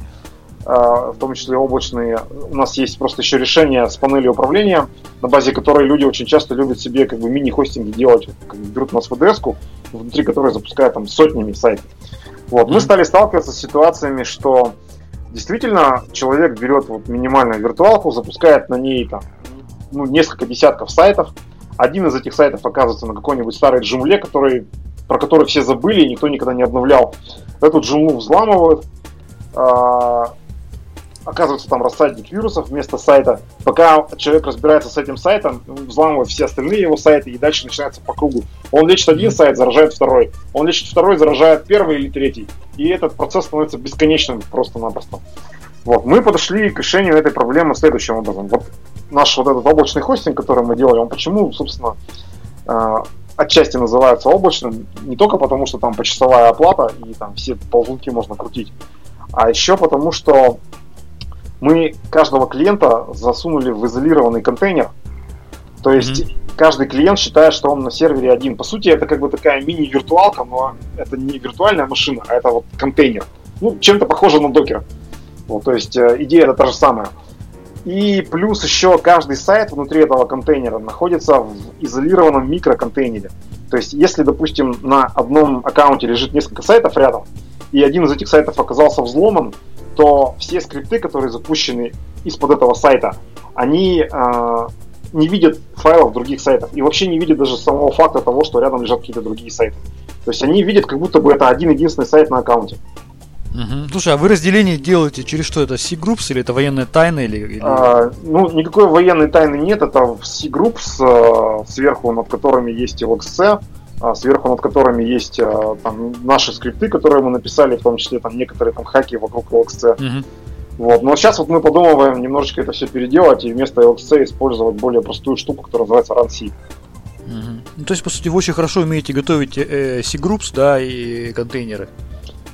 в том числе облачные, у нас есть просто еще решение с панели управления, на базе которой люди очень часто любят себе как бы мини-хостинги делать, как бы берут у нас ви ди эску, внутри которой запускают там сотнями сайтов. Вот. Мы стали сталкиваться с ситуациями, что действительно, человек берет вот минимальную виртуалку, запускает на ней там, ну, несколько десятков сайтов. Один из этих сайтов оказывается на какой-нибудь старой джумле, который, про который все забыли и никто никогда не обновлял. Эту джумлу взламывают. А, оказывается, там рассадник вирусов вместо сайта. Пока человек разбирается с этим сайтом, взламывают все остальные его сайты, и дальше начинается по кругу. Он лечит один сайт, заражает второй. Он лечит второй, заражает первый или третий. И этот процесс становится бесконечным просто-напросто. Вот. Мы подошли к решению этой проблемы следующим образом. Вот наш вот этот облачный хостинг, который мы делали, он почему, собственно, отчасти называется облачным? Не только потому, что там почасовая оплата и там все ползунки можно крутить, а еще потому, что мы каждого клиента засунули в изолированный контейнер. То есть mm-hmm. каждый клиент считает, что он на сервере один. По сути, это как бы такая мини-виртуалка, но это не виртуальная машина, а это вот контейнер. Ну, чем-то похоже на Docker. Вот, то есть идея это та же самая. И плюс еще каждый сайт внутри этого контейнера находится в изолированном микроконтейнере. То есть если, допустим, на одном аккаунте лежит несколько сайтов рядом, и один из этих сайтов оказался взломан, то все скрипты, которые запущены из-под этого сайта, они... Э- не видят файлов других сайтов и вообще не видят даже самого факта того, что рядом лежат какие-то другие сайты. То есть они видят, как будто бы это один-единственный сайт на аккаунте. Угу. Слушай, а вы разделение делаете через что? Это C-groups или это военная тайна? Или, или... А, ну, никакой военной тайны нет. Это C-groups, сверху над которыми есть эл икс си, сверху над которыми есть там, наши скрипты, которые мы написали, в том числе там, некоторые там, хаки вокруг эл икс си. Угу. Вот. Но сейчас вот мы подумываем немножечко это все переделать и вместо эл икс си использовать более простую штуку, которая называется ран си. Mm-hmm. Ну, то есть, по сути, вы очень хорошо умеете готовить э, C-groups, да, и контейнеры.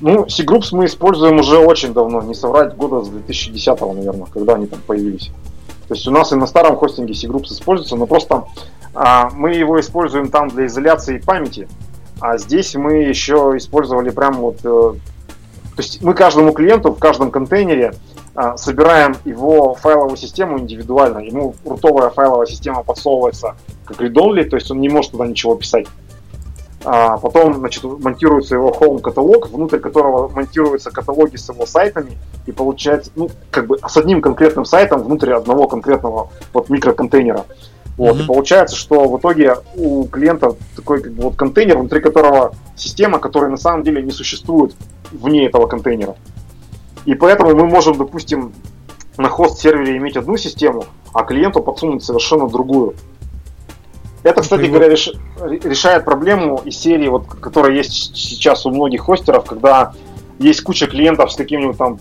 Ну, C-groups мы используем уже очень давно, не соврать, года с две тысячи десятого, наверное, когда они там появились. То есть у нас и на старом хостинге C-groups используется, но просто а, мы его используем там для изоляции памяти, а здесь мы еще использовали прям вот... Э, то есть мы каждому клиенту в каждом контейнере собираем его файловую систему индивидуально. Ему рутовая файловая система подсовывается как read-only, то есть он не может туда ничего писать. А потом, значит, монтируется его хоум-каталог, внутрь которого монтируются каталоги с его сайтами, и получается, ну, как бы с одним конкретным сайтом внутри одного конкретного вот микроконтейнера. Вот, mm-hmm. И получается, что в итоге у клиента такой как бы вот контейнер, внутри которого система, которая на самом деле не существует вне этого контейнера. И поэтому мы можем, допустим, на хост-сервере иметь одну систему, а клиенту подсунуть совершенно другую. Это, кстати говоря, реш... решает проблему из серии, вот, которая есть сейчас у многих хостеров, когда есть куча клиентов с каким-нибудь там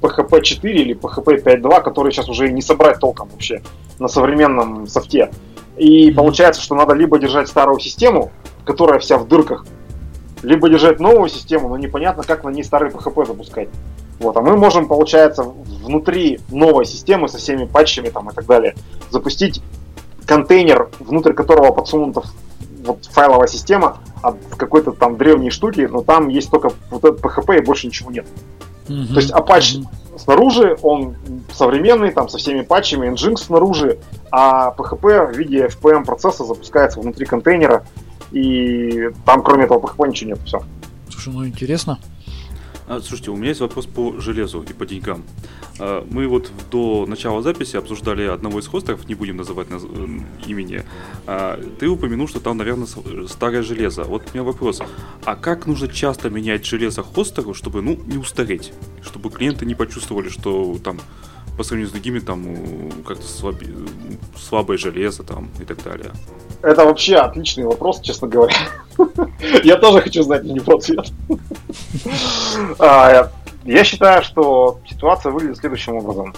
пи эйч пи четыре или пи эйч пи пять точка два, которые сейчас уже не собрать толком вообще на современном софте. И получается, что надо либо держать старую систему, которая вся в дырках, либо держать новую систему, но непонятно, как на ней старый пи эйч пи запускать. Вот, а мы можем, получается, внутри новой системы со всеми патчами там, и так далее, запустить контейнер, внутрь которого подсунута вот файловая система от какой-то там древней штуки, но там есть только вот этот пи эйч пи и больше ничего нет. Mm-hmm. То есть Apache mm-hmm. снаружи, он современный, там со всеми патчами, Nginx снаружи, а пи эйч пи в виде эф пи эм процесса запускается внутри контейнера, и там кроме этого пи эйч пи ничего нет, все. Слушай, ну интересно. Слушайте, у меня есть вопрос по железу и по деньгам. Мы вот до начала записи обсуждали одного из хостеров, не будем называть наз... имени. Ты упомянул, что там, наверное, старое железо. Вот у меня вопрос, а как нужно часто менять железо хостеру, чтобы, ну, не устареть? Чтобы клиенты не почувствовали, что там по сравнению с другими там как-то слаб... слабое железо там и так далее. Это вообще отличный вопрос, честно говоря. Я тоже хочу знать не про цвет. Я считаю, что ситуация выглядит следующим образом.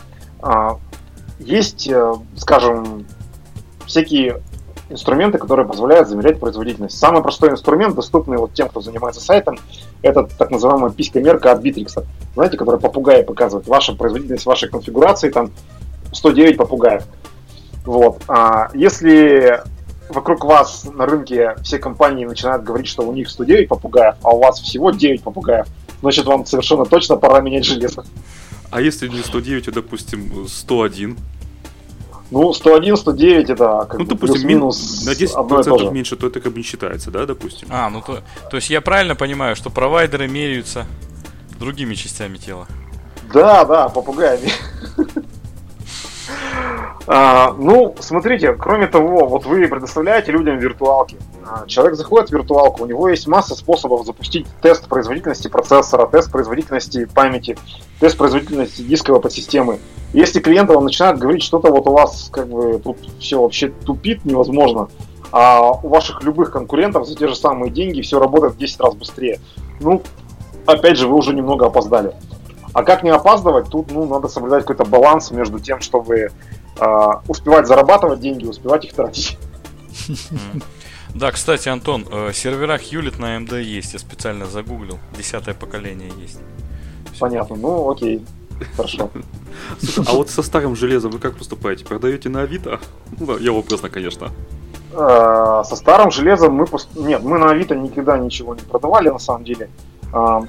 Есть, скажем, всякие инструменты, которые позволяют замерять производительность. Самый простой инструмент, доступный вот тем, кто занимается сайтом, это так называемая писькомерка от Битрикса. Знаете, которая попугаи показывает. Ваша производительность вашей конфигурации, там сто девять попугаев. Вот. Если вокруг вас на рынке все компании начинают говорить, что у них сто девять попугаев, а у вас всего девять попугаев, значит, вам совершенно точно пора менять железо. А если не сто девять, а, допустим, сто один? Ну, сто один, сто девять это как ну, бы допустим, плюс-минус на десять процентов меньше, то это как бы не считается, да, допустим? А, ну то, то есть я правильно понимаю, что провайдеры меряются другими частями тела? Да, да, попугаями. А, ну, смотрите, кроме того, вот вы предоставляете людям виртуалки. Человек заходит в виртуалку, у него есть масса способов запустить тест производительности процессора, тест производительности памяти, тест производительности дисковой подсистемы. Если клиент вам начинает говорить, что-то вот у вас как бы тут все вообще тупит, невозможно, а у ваших любых конкурентов за те же самые деньги все работает в десять раз быстрее. Ну, опять же, вы уже немного опоздали. А как не опаздывать? Тут, ну, надо соблюдать какой-то баланс между тем, чтобы э, успевать зарабатывать деньги, успевать их тратить. Да, кстати, Антон, в серверах Hewlett на эй эм ди есть, я специально загуглил, десятое поколение есть. Понятно, ну окей, хорошо. А вот со старым железом вы как поступаете? Продаете на Авито? Ну, я образно, конечно. Со старым железом мы... Нет, мы на Авито никогда ничего не продавали, на самом деле. На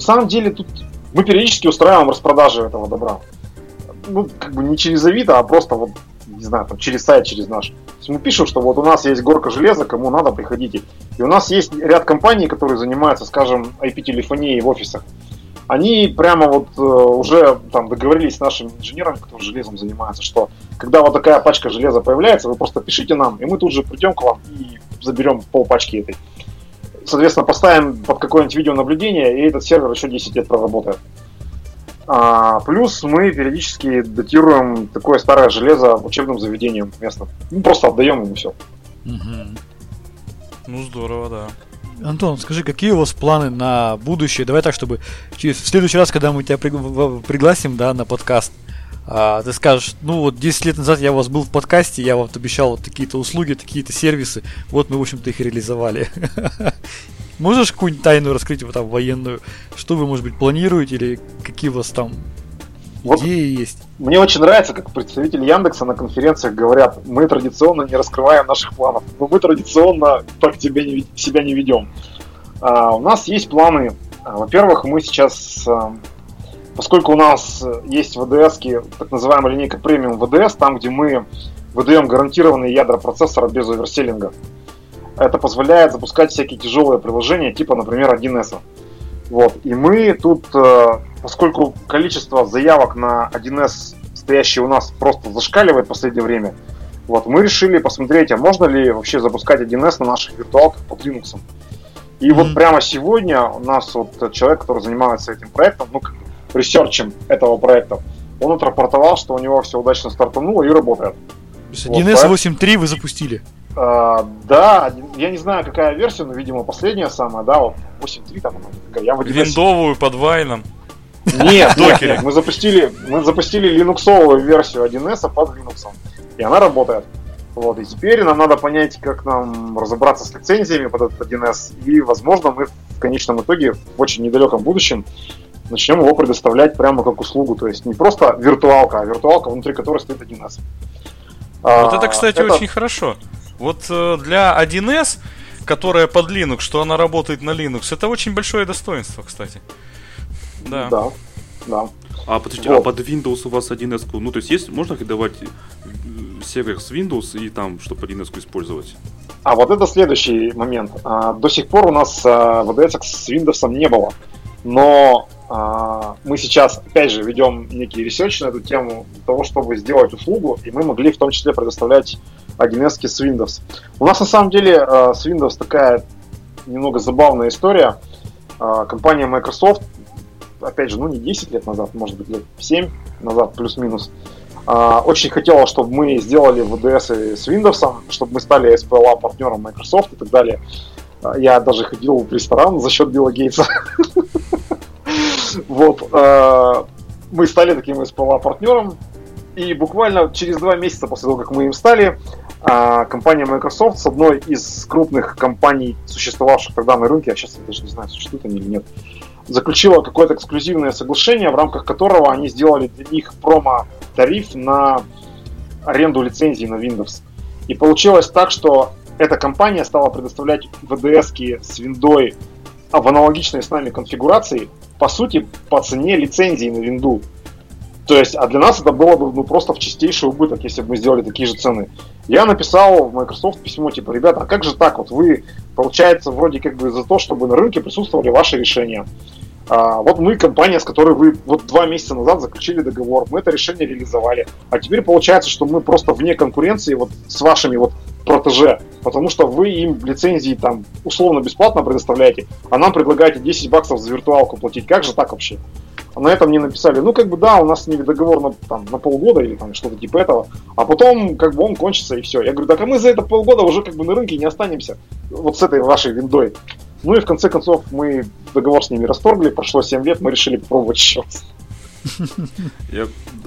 самом деле тут... Мы периодически устраиваем распродажи этого добра. Ну, как бы не через Авито, а просто вот, не знаю, там, через сайт, через наш. То есть мы пишем, что вот у нас есть горка железа, кому надо, приходите. И у нас есть ряд компаний, которые занимаются, скажем, ай пи-телефонией в офисах. Они прямо вот э, уже там договорились с нашими инженерами, которые железом занимаются, что когда вот такая пачка железа появляется, вы просто пишите нам, и мы тут же придем к вам и заберем полпачки этой. Соответственно, поставим под какое-нибудь видеонаблюдение, и этот сервер еще десять лет проработает. А, плюс мы периодически датируем такое старое железо учебным заведением местным. Ну, просто отдаем ему все. Угу. Ну, здорово, да. Антон, скажи, какие у вас планы на будущее? Давай так, чтобы через... в следующий раз, когда мы тебя пригласим, да, на подкаст, а, ты скажешь, ну вот десять лет назад я у вас был в подкасте, я вам обещал вот такие-то услуги, такие-то сервисы, вот мы, в общем-то, их реализовали. Можешь какую-нибудь тайну раскрыть, вот там, военную? Что вы, может быть, планируете или какие у вас там идеи есть? Мне очень нравится, как представители Яндекса на конференциях говорят, мы традиционно не раскрываем наших планов, но мы традиционно так себя не ведем. У нас есть планы. Во-первых, мы сейчас... Поскольку у нас есть вэ дэ эс-ки, так называемая линейка премиум вэ дэ эс, там, где мы выдаем гарантированные ядра процессора без оверселлинга. это позволяет запускать всякие тяжелые приложения, типа, например, один эс. Вот. И мы тут, поскольку количество заявок на один эс, стоящие у нас, просто зашкаливает в последнее время, вот, мы решили посмотреть, а можно ли вообще запускать один эс на наших виртуалках под Linux. И mm-hmm. вот прямо сегодня у нас вот человек, который занимается этим проектом, ну, ресерчем этого проекта, он отрапортовал, что у него все удачно стартануло и работает. То есть один эс вот, восемь точка три вы запустили? А, да, я не знаю, какая версия, но, видимо, последняя самая, да, вот восемь точка три там. Я виндовую под вайном. Нет, нет, нет, мы запустили, мы запустили линуксовую версию один эс под Linux, и она работает. Вот, и теперь нам надо понять, как нам разобраться с лицензиями под этот один эс, и, возможно, мы в конечном итоге, в очень недалеком будущем, начнем его предоставлять прямо как услугу, то есть не просто виртуалка, а виртуалка, внутри которой стоит один эс. Вот это, кстати, это... очень хорошо. Вот для один эс, которая под Linux, что она работает на Linux, это очень большое достоинство, кстати. Да. Да, да. А, подожди, вот. А под Windows у вас один эс, ну то есть, есть можно давать сервер с Windows и там, чтобы один эс использовать? А вот это следующий момент. До сих пор у нас ви ди эс с Windows не было, но мы сейчас, опять же, ведем некий ресерч на эту тему для того, чтобы сделать услугу, и мы могли в том числе предоставлять один эс с Windows. У нас на самом деле с Windows такая немного забавная история. Компания Microsoft, опять же, ну не десять лет назад, может быть, лет семь назад, плюс-минус, очень хотела, чтобы мы сделали ви ди эс с Windows, чтобы мы стали эс пи эл эй-партнером Microsoft и так далее. Я даже ходил в ресторан за счет Билла Гейтса. Вот, э, мы стали таким эс пи эл эй-партнером, и буквально через два месяца после того, как мы им стали, э, компания Microsoft с одной из крупных компаний, существовавших тогда на рынке, а сейчас я даже не знаю, существуют они или нет, заключила какое-то эксклюзивное соглашение, в рамках которого они сделали для них промо-тариф на аренду лицензий на Windows. И получилось так, что эта компания стала предоставлять ви ди эс-ки с виндой в аналогичной с нами конфигурации, по сути, по цене лицензии на винду. То есть, а для нас это было бы, ну, просто в чистейший убыток, если бы мы сделали такие же цены. Я написал в Microsoft письмо, типа, ребята, а как же так? Вот вы, получается, вроде как бы за то, чтобы на рынке присутствовали ваши решения. А, вот мы, компания, с которой вы вот два месяца назад заключили договор, мы это решение реализовали. А теперь получается, что мы просто вне конкуренции вот с вашими вот протеже, потому что вы им лицензии там условно бесплатно предоставляете, а нам предлагаете десять баксов за виртуалку платить. Как же так вообще? А на этом мне написали, ну как бы да, у нас с ними договор на, там, на полгода или там что-то типа этого, а потом как бы он кончится и все. Я говорю, так а мы за это полгода уже как бы на рынке не останемся вот с этой вашей виндой. Ну и в конце концов мы договор с ними расторгли, прошло семь лет, мы решили попробовать еще раз. Я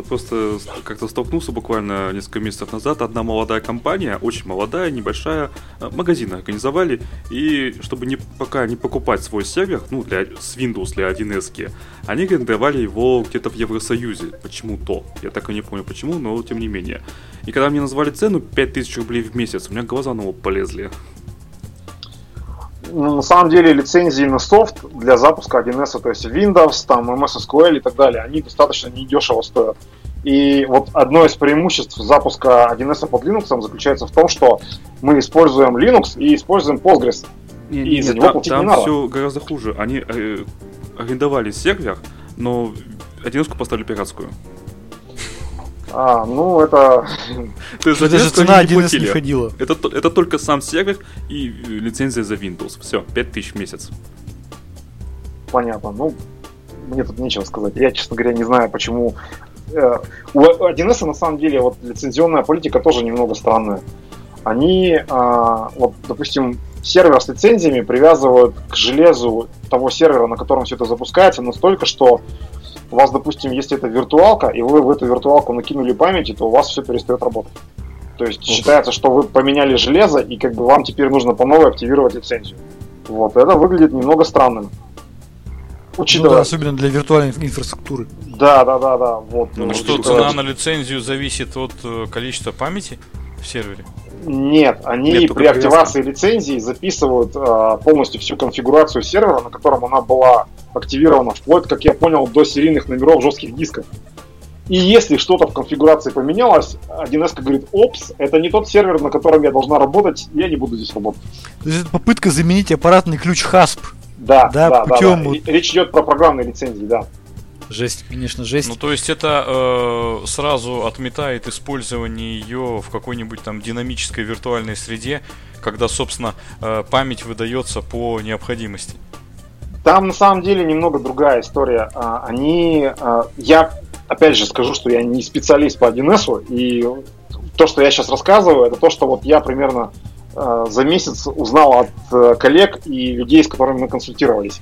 просто как-то столкнулся буквально несколько месяцев назад. Одна молодая компания, очень молодая, небольшая, магазин организовали. И чтобы не, пока не покупать свой сервер, ну, для, с Windows для один эс, они арендовали его где-то в Евросоюзе. Почему-то, я так и не помню почему, но тем не менее. И когда мне назвали цену пять тысяч рублей в месяц, у меня глаза на лоб полезли. На самом деле лицензии на софт для запуска один эс, то есть Windows, там, эм эс эс ку эль и так далее, они достаточно недешево стоят. И вот одно из преимуществ запуска один эс под Linux заключается в том, что мы используем Linux и используем Postgres. Не, и не, за него платить не надо. Там все гораздо хуже. Они э, арендовали сервер, но один эс поставили пиратскую. А, ну это... То есть даже цена один эс не ходила. Это, это только сам сервер и лицензия за Windows. Все, пять тысяч в месяц. Понятно. Ну, мне тут нечего сказать. Я, честно говоря, не знаю, почему... У один эс на самом деле вот лицензионная политика тоже немного странная. Они, вот, допустим, сервер с лицензиями привязывают к железу того сервера, на котором все это запускается, настолько, что... У вас, допустим, если это виртуалка, и вы в эту виртуалку накинули памяти, то у вас все перестает работать. То есть вот. Считается, что вы поменяли железо, и как бы вам теперь нужно по новой активировать лицензию. Вот, это выглядит немного странным. Учитывая... Ну да, особенно для виртуальной инфраструктуры. Да, да, да, да. Вот. Ну, ну что, цена на лицензию зависит от количества памяти в сервере? Нет, они Нет, при активации лицензии записывают э, полностью всю конфигурацию сервера, на котором она была активирована, вплоть, как я понял, до серийных номеров жестких дисков. И если что-то в конфигурации поменялось, один эс говорит: опс, это не тот сервер, на котором я должна работать, я не буду здесь работать. То есть это попытка заменить аппаратный ключ хасп. Да, да, да, путем... да, да. Речь идет про программные лицензии, да. Жесть, конечно, жесть. Ну, то есть это э, сразу отметает использование ее в какой-нибудь там динамической виртуальной среде, когда, собственно, э, память выдается по необходимости. Там на самом деле немного другая история. Они, я опять же скажу, что я не специалист по один эс, и то, что я сейчас рассказываю, это то, что вот я примерно за месяц узнал от коллег и людей, с которыми мы консультировались.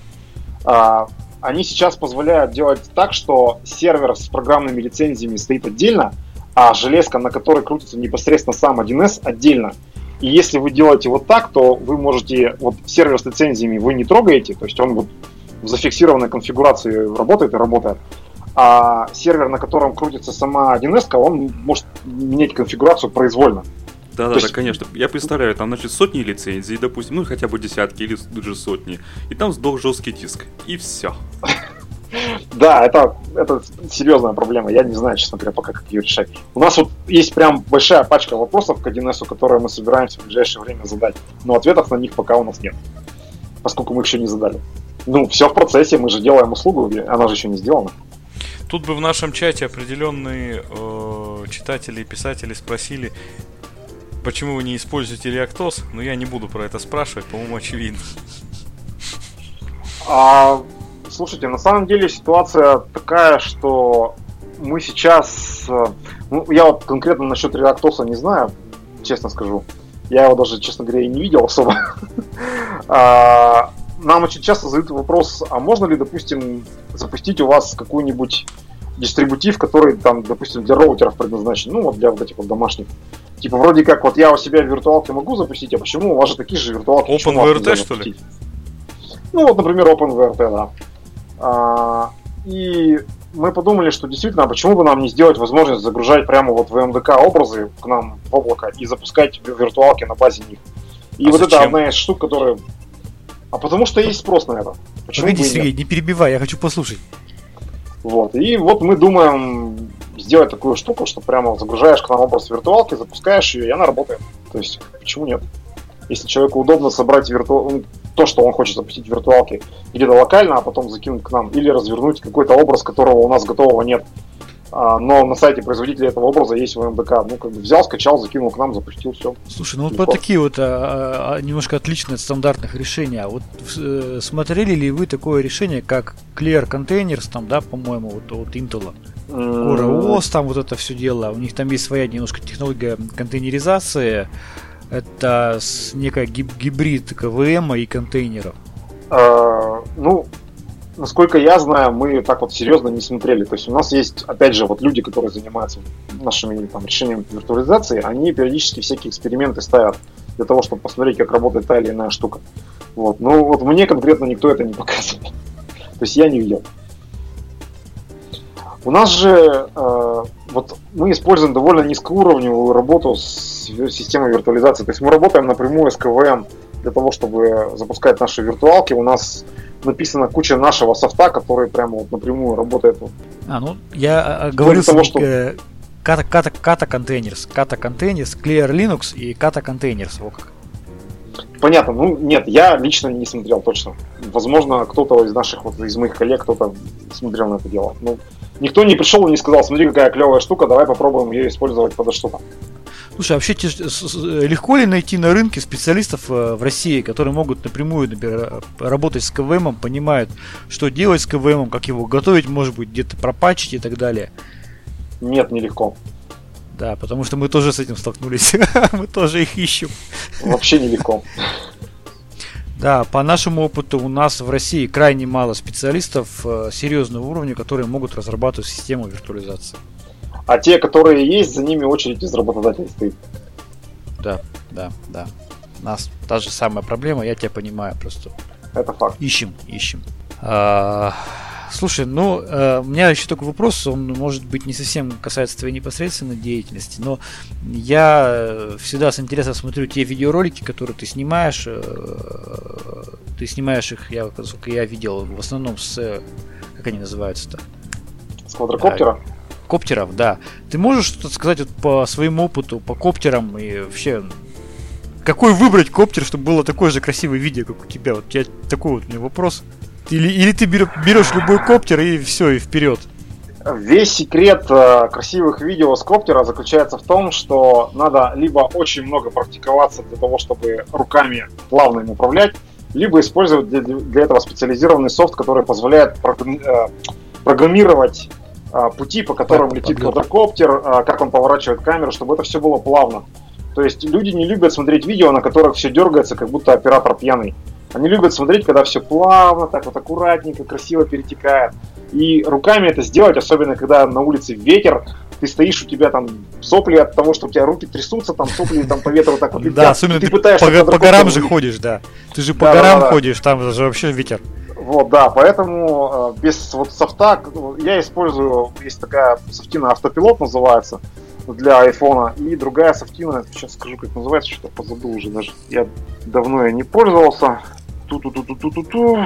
Они сейчас позволяют делать так, что сервер с программными лицензиями стоит отдельно, а железка, на которой крутится непосредственно сам один эс, отдельно. И если вы делаете вот так, то вы можете, вот сервер с лицензиями вы не трогаете, то есть он вот в зафиксированной конфигурации работает и работает, а сервер, на котором крутится сама один эс, он может менять конфигурацию произвольно. Да, да, да, конечно. Я представляю, там, значит, сотни лицензий, допустим, ну хотя бы десятки или даже сотни, и там сдох жесткий диск, и все. Да, это, это серьезная проблема. Я не знаю, честно говоря, пока как ее решать. У нас вот есть прям большая пачка вопросов к один эс, которые мы собираемся в ближайшее время задать. Но ответов на них пока у нас нет, поскольку мы их еще не задали. Ну, все в процессе, мы же делаем услугу, она же еще не сделана. Тут бы в нашем чате определенные э, читатели и писатели спросили, почему вы не используете реактос, но я не буду про это спрашивать, по-моему, очевидно. А... Слушайте, на самом деле ситуация такая, что мы сейчас... Ну, я вот конкретно насчет реактоса не знаю, честно скажу. Я его даже, честно говоря, и не видел особо. Нам очень часто задают вопрос, а можно ли, допустим, запустить у вас какой-нибудь дистрибутив, который, там, допустим, для роутеров предназначен, ну, вот для вот этих вот домашних. Типа, вроде как, вот я у себя в виртуалке могу запустить, а почему у вас же такие же виртуалки? OpenWRT, что ли? Ну, вот, например, OpenWRT, да. И мы подумали, что действительно, а почему бы нам не сделать возможность загружать прямо вот в эм дэ ка образы к нам в облако и запускать виртуалки на базе них. И а вот зачем? Это одна из штук, которая... А потому что есть спрос на это. Почему Погоди, Сергей, не перебивай, я хочу послушать. Вот, и вот мы думаем сделать такую штуку, что прямо загружаешь к нам образ виртуалки, запускаешь ее, и она работает. То есть, почему нет? Если человеку удобно собрать вирту... то, что он хочет запустить в виртуалке, где-то локально, а потом закинуть к нам, или развернуть какой-то образ, которого у нас готового нет, а, но на сайте производителя этого образа есть в эм дэ ка. Ну, как бы взял, скачал, закинул к нам, запустил, все. Слушай, ну вот про такие вот а, а, немножко отличные от стандартных решений. А вот э, смотрели ли вы такое решение, как Clear Containers, там, да, по-моему, вот от Intel? Core о эс, там вот это все дело. У них там есть своя немножко технология контейнеризации. Это некая гибрид ка вэ эм и контейнеров. А, ну, насколько я знаю, мы так вот серьезно не смотрели. То есть у нас есть, опять же, вот люди, которые занимаются нашими там решениями по виртуализации, они периодически всякие эксперименты ставят для того, чтобы посмотреть, как работает та или иная штука. Вот. Ну вот мне конкретно никто это не показывал. То есть я не видел. У нас же э, вот мы используем довольно низкоуровневую работу с системой виртуализации. То есть мы работаем напрямую с ка вэ эм для того, чтобы запускать наши виртуалки. У нас написана куча нашего софта, который прямо вот напрямую работает. А, ну я говорю того, что ката контейнерс, ката контейнерс, Clear Linux и ката контейнерс. Понятно. Ну нет, я лично не смотрел точно. Возможно, кто-то из наших вот из моих коллег кто-то смотрел на это дело. Ну, никто не пришел и не сказал: смотри, какая клевая штука, давай попробуем ее использовать подо что-то. Слушай, а вообще легко ли найти на рынке специалистов в России, которые могут напрямую, например, работать с КВМом, понимают, что делать с КВМом, как его готовить, может быть, где-то пропатчить и так далее? Нет, нелегко. Да, потому что мы тоже с этим столкнулись. Мы тоже их ищем. Вообще нелегко. Да, по нашему опыту у нас в России крайне мало специалистов серьезного уровня, которые могут разрабатывать систему виртуализации. А те, которые есть, за ними очередь из работодателей стоит. Да, да, да. У нас та же самая проблема, я тебя понимаю просто. Это факт. Ищем, ищем. А, слушай, ну, у меня еще такой вопрос, он, может быть, не совсем касается твоей непосредственной деятельности, но я всегда с интересом смотрю те видеоролики, которые ты снимаешь. Ты снимаешь их, я, насколько я видел, в основном с... Как они называются-то? С квадрокоптера? Коптеров, да. Ты можешь что-то сказать вот по своему опыту, по коптерам и вообще... Какой выбрать коптер, чтобы было такое же красивое видео, как у тебя? Вот у тебя такой вот у меня вопрос. Или, или ты берешь любой коптер и все, и вперед. Весь секрет э, красивых видео с коптера заключается в том, что надо либо очень много практиковаться для того, чтобы руками плавно им управлять, либо использовать для, для этого специализированный софт, который позволяет программи- э, программировать э, пути, по которым да, летит квадрокоптер, э, как он поворачивает камеру, чтобы это все было плавно. То есть люди не любят смотреть видео, на которых все дергается, как будто оператор пьяный. Они любят смотреть, когда все плавно, так вот аккуратненько, красиво перетекает. И руками это сделать, особенно когда на улице ветер, ты стоишь, у тебя там сопли от того, что у тебя руки трясутся, там сопли там по ветру так вот летят. Да, особенно ты, ты пытаешься по, по горам же ходишь, да. Ты же по да, горам да, да. ходишь, там же вообще ветер. Вот, да, поэтому без вот софта, я использую, есть такая софтина автопилот называется, для айфона, и другая софтина, сейчас скажу, как называется, что-то позабыл уже даже. Я давно я не пользовался. Ту-ту-ту-ту-ту-ту.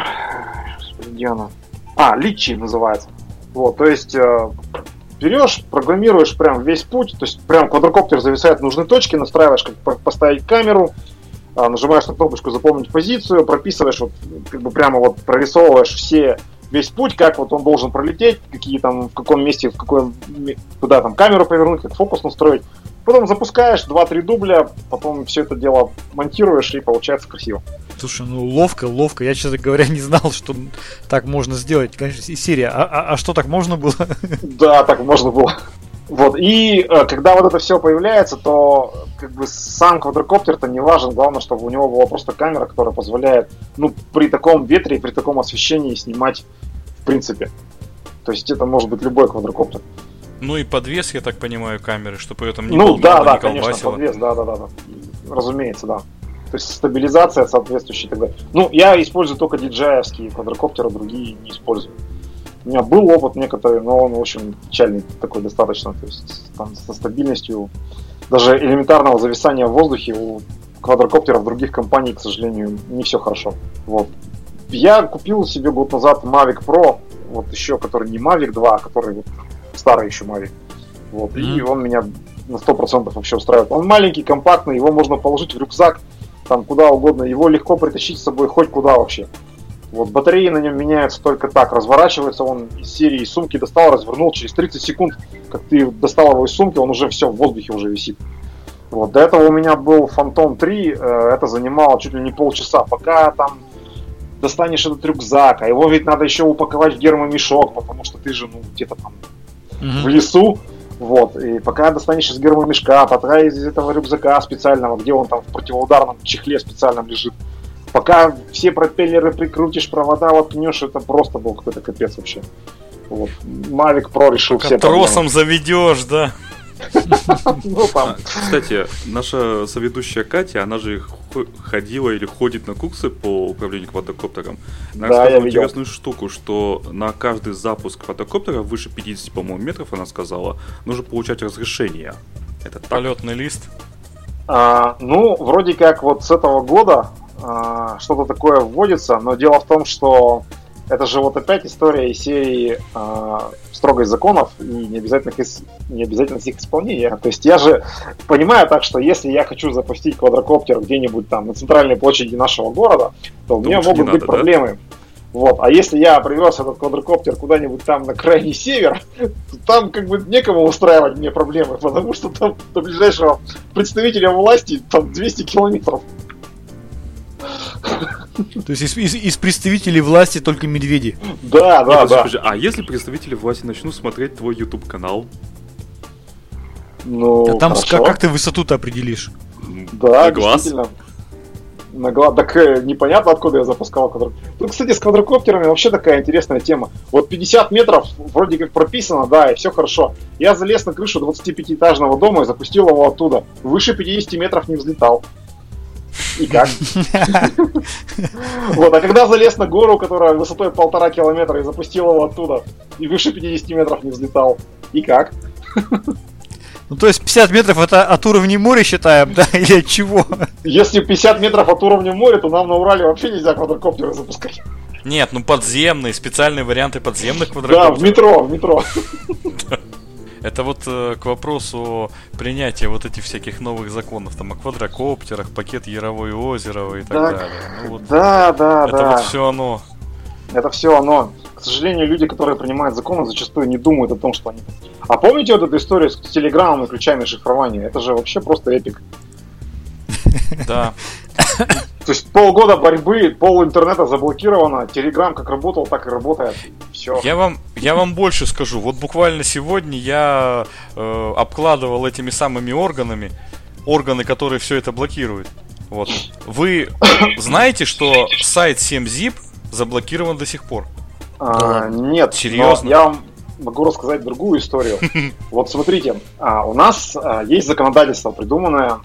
Где она? А, Litchi называется. Вот, то есть э, берешь, программируешь прям весь путь, то есть прям квадрокоптер зависает в нужной точке, настраиваешь, как поставить камеру, э, нажимаешь на кнопочку запомнить позицию, прописываешь, вот как бы прямо вот прорисовываешь все, весь путь, как вот он должен пролететь, какие там, в каком месте, в какой, куда там камеру повернуть, как фокус настроить. Потом запускаешь два-три дубля, потом все это дело монтируешь, и получается красиво. Слушай, ну ловко, ловко. Я, честно говоря, не знал, что так можно сделать. Конечно, из серии. А, а, а что, так можно было? Да, так можно было. Вот. И когда вот это все появляется, то как бы сам квадрокоптер-то не важен. Главное, чтобы у него была просто камера, которая позволяет, ну, при таком ветре и при таком освещении снимать в принципе. То есть это может быть любой квадрокоптер. Ну и подвес, я так понимаю, камеры, чтобы ее там не колбасило. Ну да, да, конечно, подвес, да, да, да, да. Разумеется, да. То есть стабилизация соответствующая и так далее. Ну, я использую только диджеевские квадрокоптеры, другие не использую. У меня был опыт некоторый, но он, в общем, печальный такой достаточно. То есть там со стабильностью даже элементарного зависания в воздухе у квадрокоптеров других компаний, к сожалению, не все хорошо. Вот. Я купил себе год назад Mavic Pro, вот еще, который не Mavic два, а который вот старый еще Mavic. Вот. Mm-hmm. И он меня на сто процентов вообще устраивает. Он маленький, компактный, его можно положить в рюкзак, там куда угодно, его легко притащить с собой хоть куда вообще. Вот, батареи на нем меняются только так, разворачивается он из серии сумки достал, развернул, через тридцать секунд, как ты достал его из сумки, он уже все в воздухе уже висит. Вот, до этого у меня был Phantom три, это занимало чуть ли не полчаса, пока там достанешь этот рюкзак, а его ведь надо еще упаковать в гермомешок, потому что ты же, ну, где-то там mm-hmm. в лесу. Вот, и пока достанешь из гермомешка, пока из этого рюкзака специального, где он там в противоударном чехле специальном лежит, пока все пропеллеры прикрутишь, провода воткнешь, это просто был какой-то капец вообще. Вот, Mavic Pro решил пока все проблемы. Тросом заведешь, да? Ну там. Кстати, наша соведущая Катя, она же ходила или ходит на курсы по управлению квадрокоптером. Она рассказала интересную штуку, что на каждый запуск квадрокоптера выше пятидесяти, по-моему, метров, она сказала, нужно получать разрешение. Это полетный лист. Ну, вроде как вот с этого года что-то такое вводится, но дело в том, что это же вот опять история из серии э, строгость законов и необязательных из, необязательность их исполнения. То есть я же понимаю так, что если я хочу запустить квадрокоптер где-нибудь там на центральной площади нашего города, то у меня могут быть проблемы. Вот. А если я привез этот квадрокоптер куда-нибудь там на крайний север, то там как бы некому устраивать мне проблемы, потому что там до ближайшего представителя власти там двести километров. То есть из, из, из представителей власти только медведи. Да, да, да. А если представители власти начнут смотреть твой YouTube канал? Ну, а там как, как ты высоту-то определишь? Да, на глаз. На глаз. Так непонятно, откуда я запускал квадрокоптер. Ну, кстати, с квадрокоптерами вообще такая интересная тема. Вот пятьдесят метров вроде как прописано, да, и все хорошо. Я залез на крышу двадцатипятиэтажного дома и запустил его оттуда. Выше пятидесяти метров не взлетал. И как? Вот, а когда залез на гору, которая высотой полтора километра, и запустил его оттуда, и выше пятидесяти метров не взлетал, и как? Ну, то есть пятьдесят метров это от уровня моря считаем, да, или от чего? Если пятьдесят метров от уровня моря, то нам на Урале вообще нельзя квадрокоптеры запускать. Нет, ну подземные, специальные варианты подземных квадрокоптеров. Да, в метро, в метро. Это вот э, к вопросу принятия вот этих всяких новых законов, там о квадрокоптерах, пакет Яровой, Озерова и так, так далее. Ну, вот, да, да, это да. Это вот все оно. Это все оно. К сожалению, люди, которые принимают законы, зачастую не думают о том, что они... А помните вот эту историю с телеграммом и ключами шифрования? Это же вообще просто эпик. Да. То есть полгода борьбы, пол интернета заблокировано, Телеграм как работал, так и работает. Все. Я вам, я вам больше скажу. Вот буквально сегодня я э, обкладывал этими самыми органами, органы, которые все это блокируют. Вот. Вы знаете, что сайт семь зип заблокирован до сих пор? А, да. Нет. Серьезно? Я вам могу рассказать другую историю. Вот смотрите, у нас есть законодательство, придуманное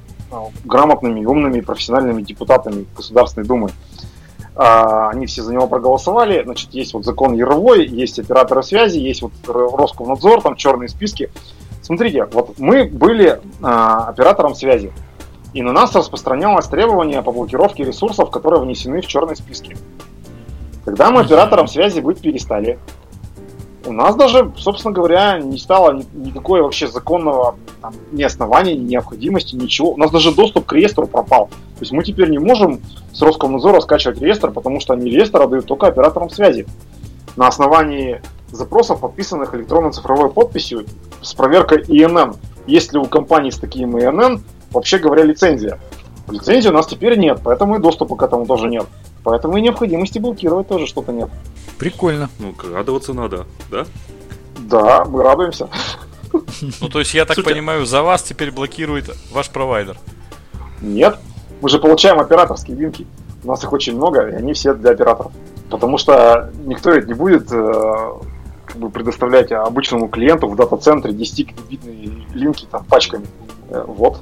грамотными, умными, профессиональными депутатами Государственной Думы. Они все за него проголосовали. Значит, есть вот закон Яровой, есть операторы связи, есть вот Роскомнадзор, там черные списки. Смотрите, вот мы были оператором связи, и на нас распространялось требование по блокировке ресурсов, которые внесены в черные списки. Когда мы оператором связи быть перестали, у нас даже, собственно говоря, не стало никакой вообще законного там, ни основания, ни необходимости, ничего. У нас даже доступ к реестру пропал. То есть мы теперь не можем с Роскомнадзора скачивать реестр, потому что они реестр отдают только операторам связи. На основании запросов, подписанных электронно-цифровой подписью с проверкой ИНН. Есть ли у компании с таким ИНН, вообще говоря, лицензия? Лицензии у нас теперь нет, поэтому и доступа к этому тоже нет. Поэтому и необходимости блокировать тоже что-то нет. Прикольно. Ну, радоваться надо, да? Да, мы радуемся. Ну, то есть, я так понимаю, за вас теперь блокирует ваш провайдер? Нет. Мы же получаем операторские винки. У нас их очень много, и они все для операторов. Потому что никто ведь не будет как бы предоставлять обычному клиенту в дата-центре десятикилобитные линки там пачками. Вот.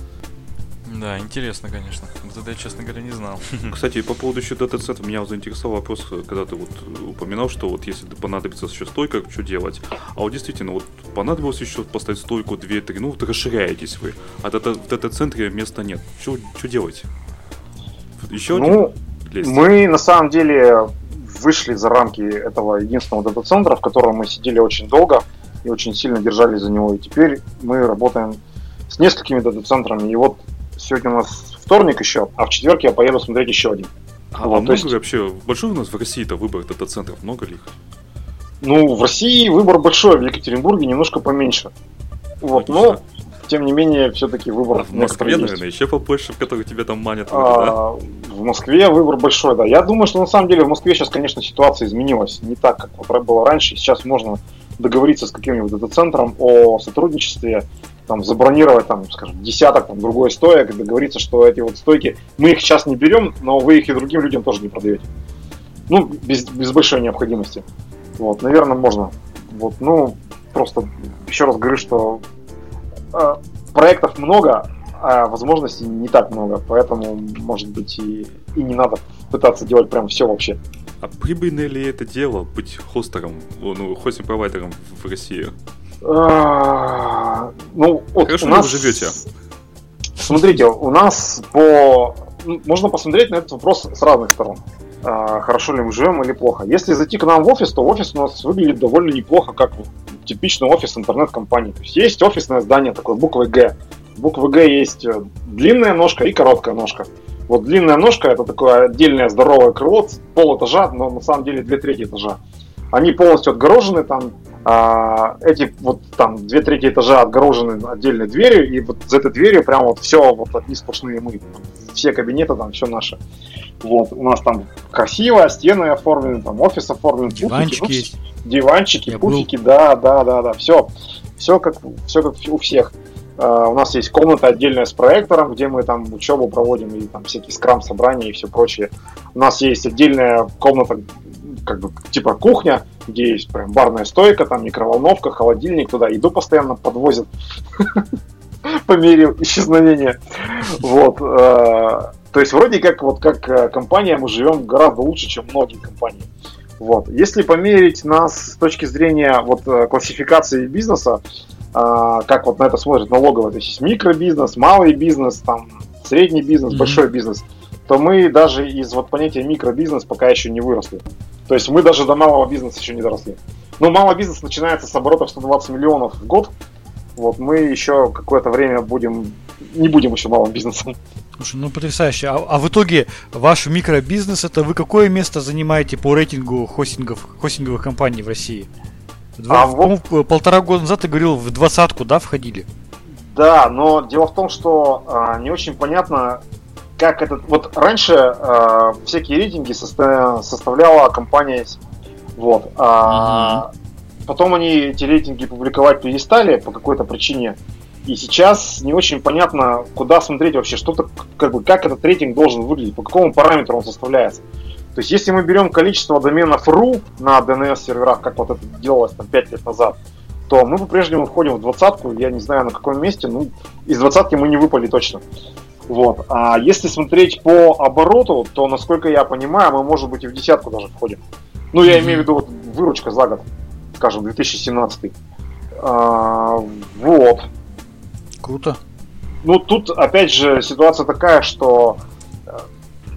Да, интересно, конечно. Вот это я, честно говоря, не знал. Кстати, по поводу еще дата-центра меня вот заинтересовал вопрос, когда ты вот упоминал, что вот если понадобится еще стойка, что делать? А вот действительно, вот понадобилось еще поставить стойку две-три, ну вот расширяетесь вы, а дата- в дата-центре места нет. Что делать? Еще ну, один? Мы на самом деле вышли за рамки этого единственного дата-центра, в котором мы сидели очень долго и очень сильно держались за него. И теперь мы работаем с несколькими дата-центрами, и вот сегодня у нас вторник еще, а в четверг я поеду смотреть еще один. А, вот, а много есть... ли вообще, большой у нас в России-то выбор дата-центров, много ли их? Ну, в России выбор большой, в Екатеринбурге немножко поменьше. Вот, Конечно. Но, тем не менее, все-таки выбор... А в Москве, наверное, еще побольше, в которых тебя там манят. А, это, да? В Москве выбор большой, да. Я думаю, что на самом деле в Москве сейчас, конечно, ситуация изменилась. Не так, как вот было раньше. Сейчас можно договориться с каким-нибудь дата-центром о сотрудничестве, там, забронировать, там, скажем, десяток там, другой стоек и договориться, что эти вот стойки, мы их сейчас не берем, но вы их и другим людям тоже не продаете. Ну, без, без большой необходимости. Вот, наверное, можно. Вот, ну, просто еще раз говорю, что э, проектов много, а возможностей не так много, поэтому, может быть, и, и не надо пытаться делать прям все вообще. А прибыльно ли это дело быть хостером, ну, хостинг-провайдером в России? Ну, вот хорошо, у нас... вы живете. Смотрите, у нас по... Можно посмотреть на этот вопрос с разных сторон. Хорошо ли мы живем или плохо. Если зайти к нам в офис, то офис у нас выглядит довольно неплохо, как типичный офис интернет-компании. То есть есть офисное здание, такое буквой «Г». Буквы «Г» есть длинная ножка и короткая ножка. Вот длинная ножка – это такое отдельное здоровое крыло, полэтажа, но на самом деле две трети этажа. Они полностью отгорожены, там эти вот там две трети этажа отгорожены отдельной дверью, и вот за этой дверью прям вот все вот одни сплошные мы, все кабинеты там, все наши. Вот, у нас там красиво, стены оформлены, там офис оформлен, диванчики, пуфики, ну, диванчики, пуфики, да, да, да, да, все, все как, все как у всех. Uh, у нас есть комната отдельная с проектором, где мы там учебу проводим и там всякие скрам-собрания и все прочее. У нас есть отдельная комната, как бы типа кухня, где есть прям барная стойка, там микроволновка, холодильник, туда еду постоянно подвозят по мере исчезновения. Вот. То есть вроде как вот как компания мы живем гораздо лучше, чем многие компании. Вот. Если померить нас с точки зрения вот классификации бизнеса, как вот на это смотрят налоговые, то есть микробизнес, малый бизнес, там, средний бизнес, mm-hmm. большой бизнес, то мы даже из вот понятия микробизнес пока еще не выросли. То есть мы даже до малого бизнеса еще не доросли. Но малый бизнес начинается с оборотов сто двадцать миллионов в год, Вот мы еще какое-то время будем, не будем еще малым бизнесом. Слушай, ну потрясающе. А, а в итоге ваш микробизнес, это вы какое место занимаете по рейтингу хостингов, хостинговых компаний в России? Два, а вот... Полтора года назад ты говорил, в двадцатку, да, входили? Да, но дело в том, что а, не очень понятно, как этот... Вот раньше а, всякие рейтинги состо... составляла компания. Вот. А... Ага. Потом они эти рейтинги публиковать перестали по какой-то причине. И сейчас не очень понятно, куда смотреть вообще, что-то, как бы, как этот рейтинг должен выглядеть, по какому параметру он составляется. То есть, если мы берем количество доменов ру на ди эн эс-серверах, как вот это делалось там, пять лет назад, то мы по-прежнему входим в двадцатку, я не знаю на каком месте, ну, из двадцатки мы не выпали точно. Вот. А если смотреть по обороту, то, насколько я понимаю, мы, может быть, и в десятку даже входим. Ну, я имею в виду вот, выручка за год, скажем, две тысячи семнадцатый. А, вот. Круто. Ну, тут, опять же, ситуация такая, что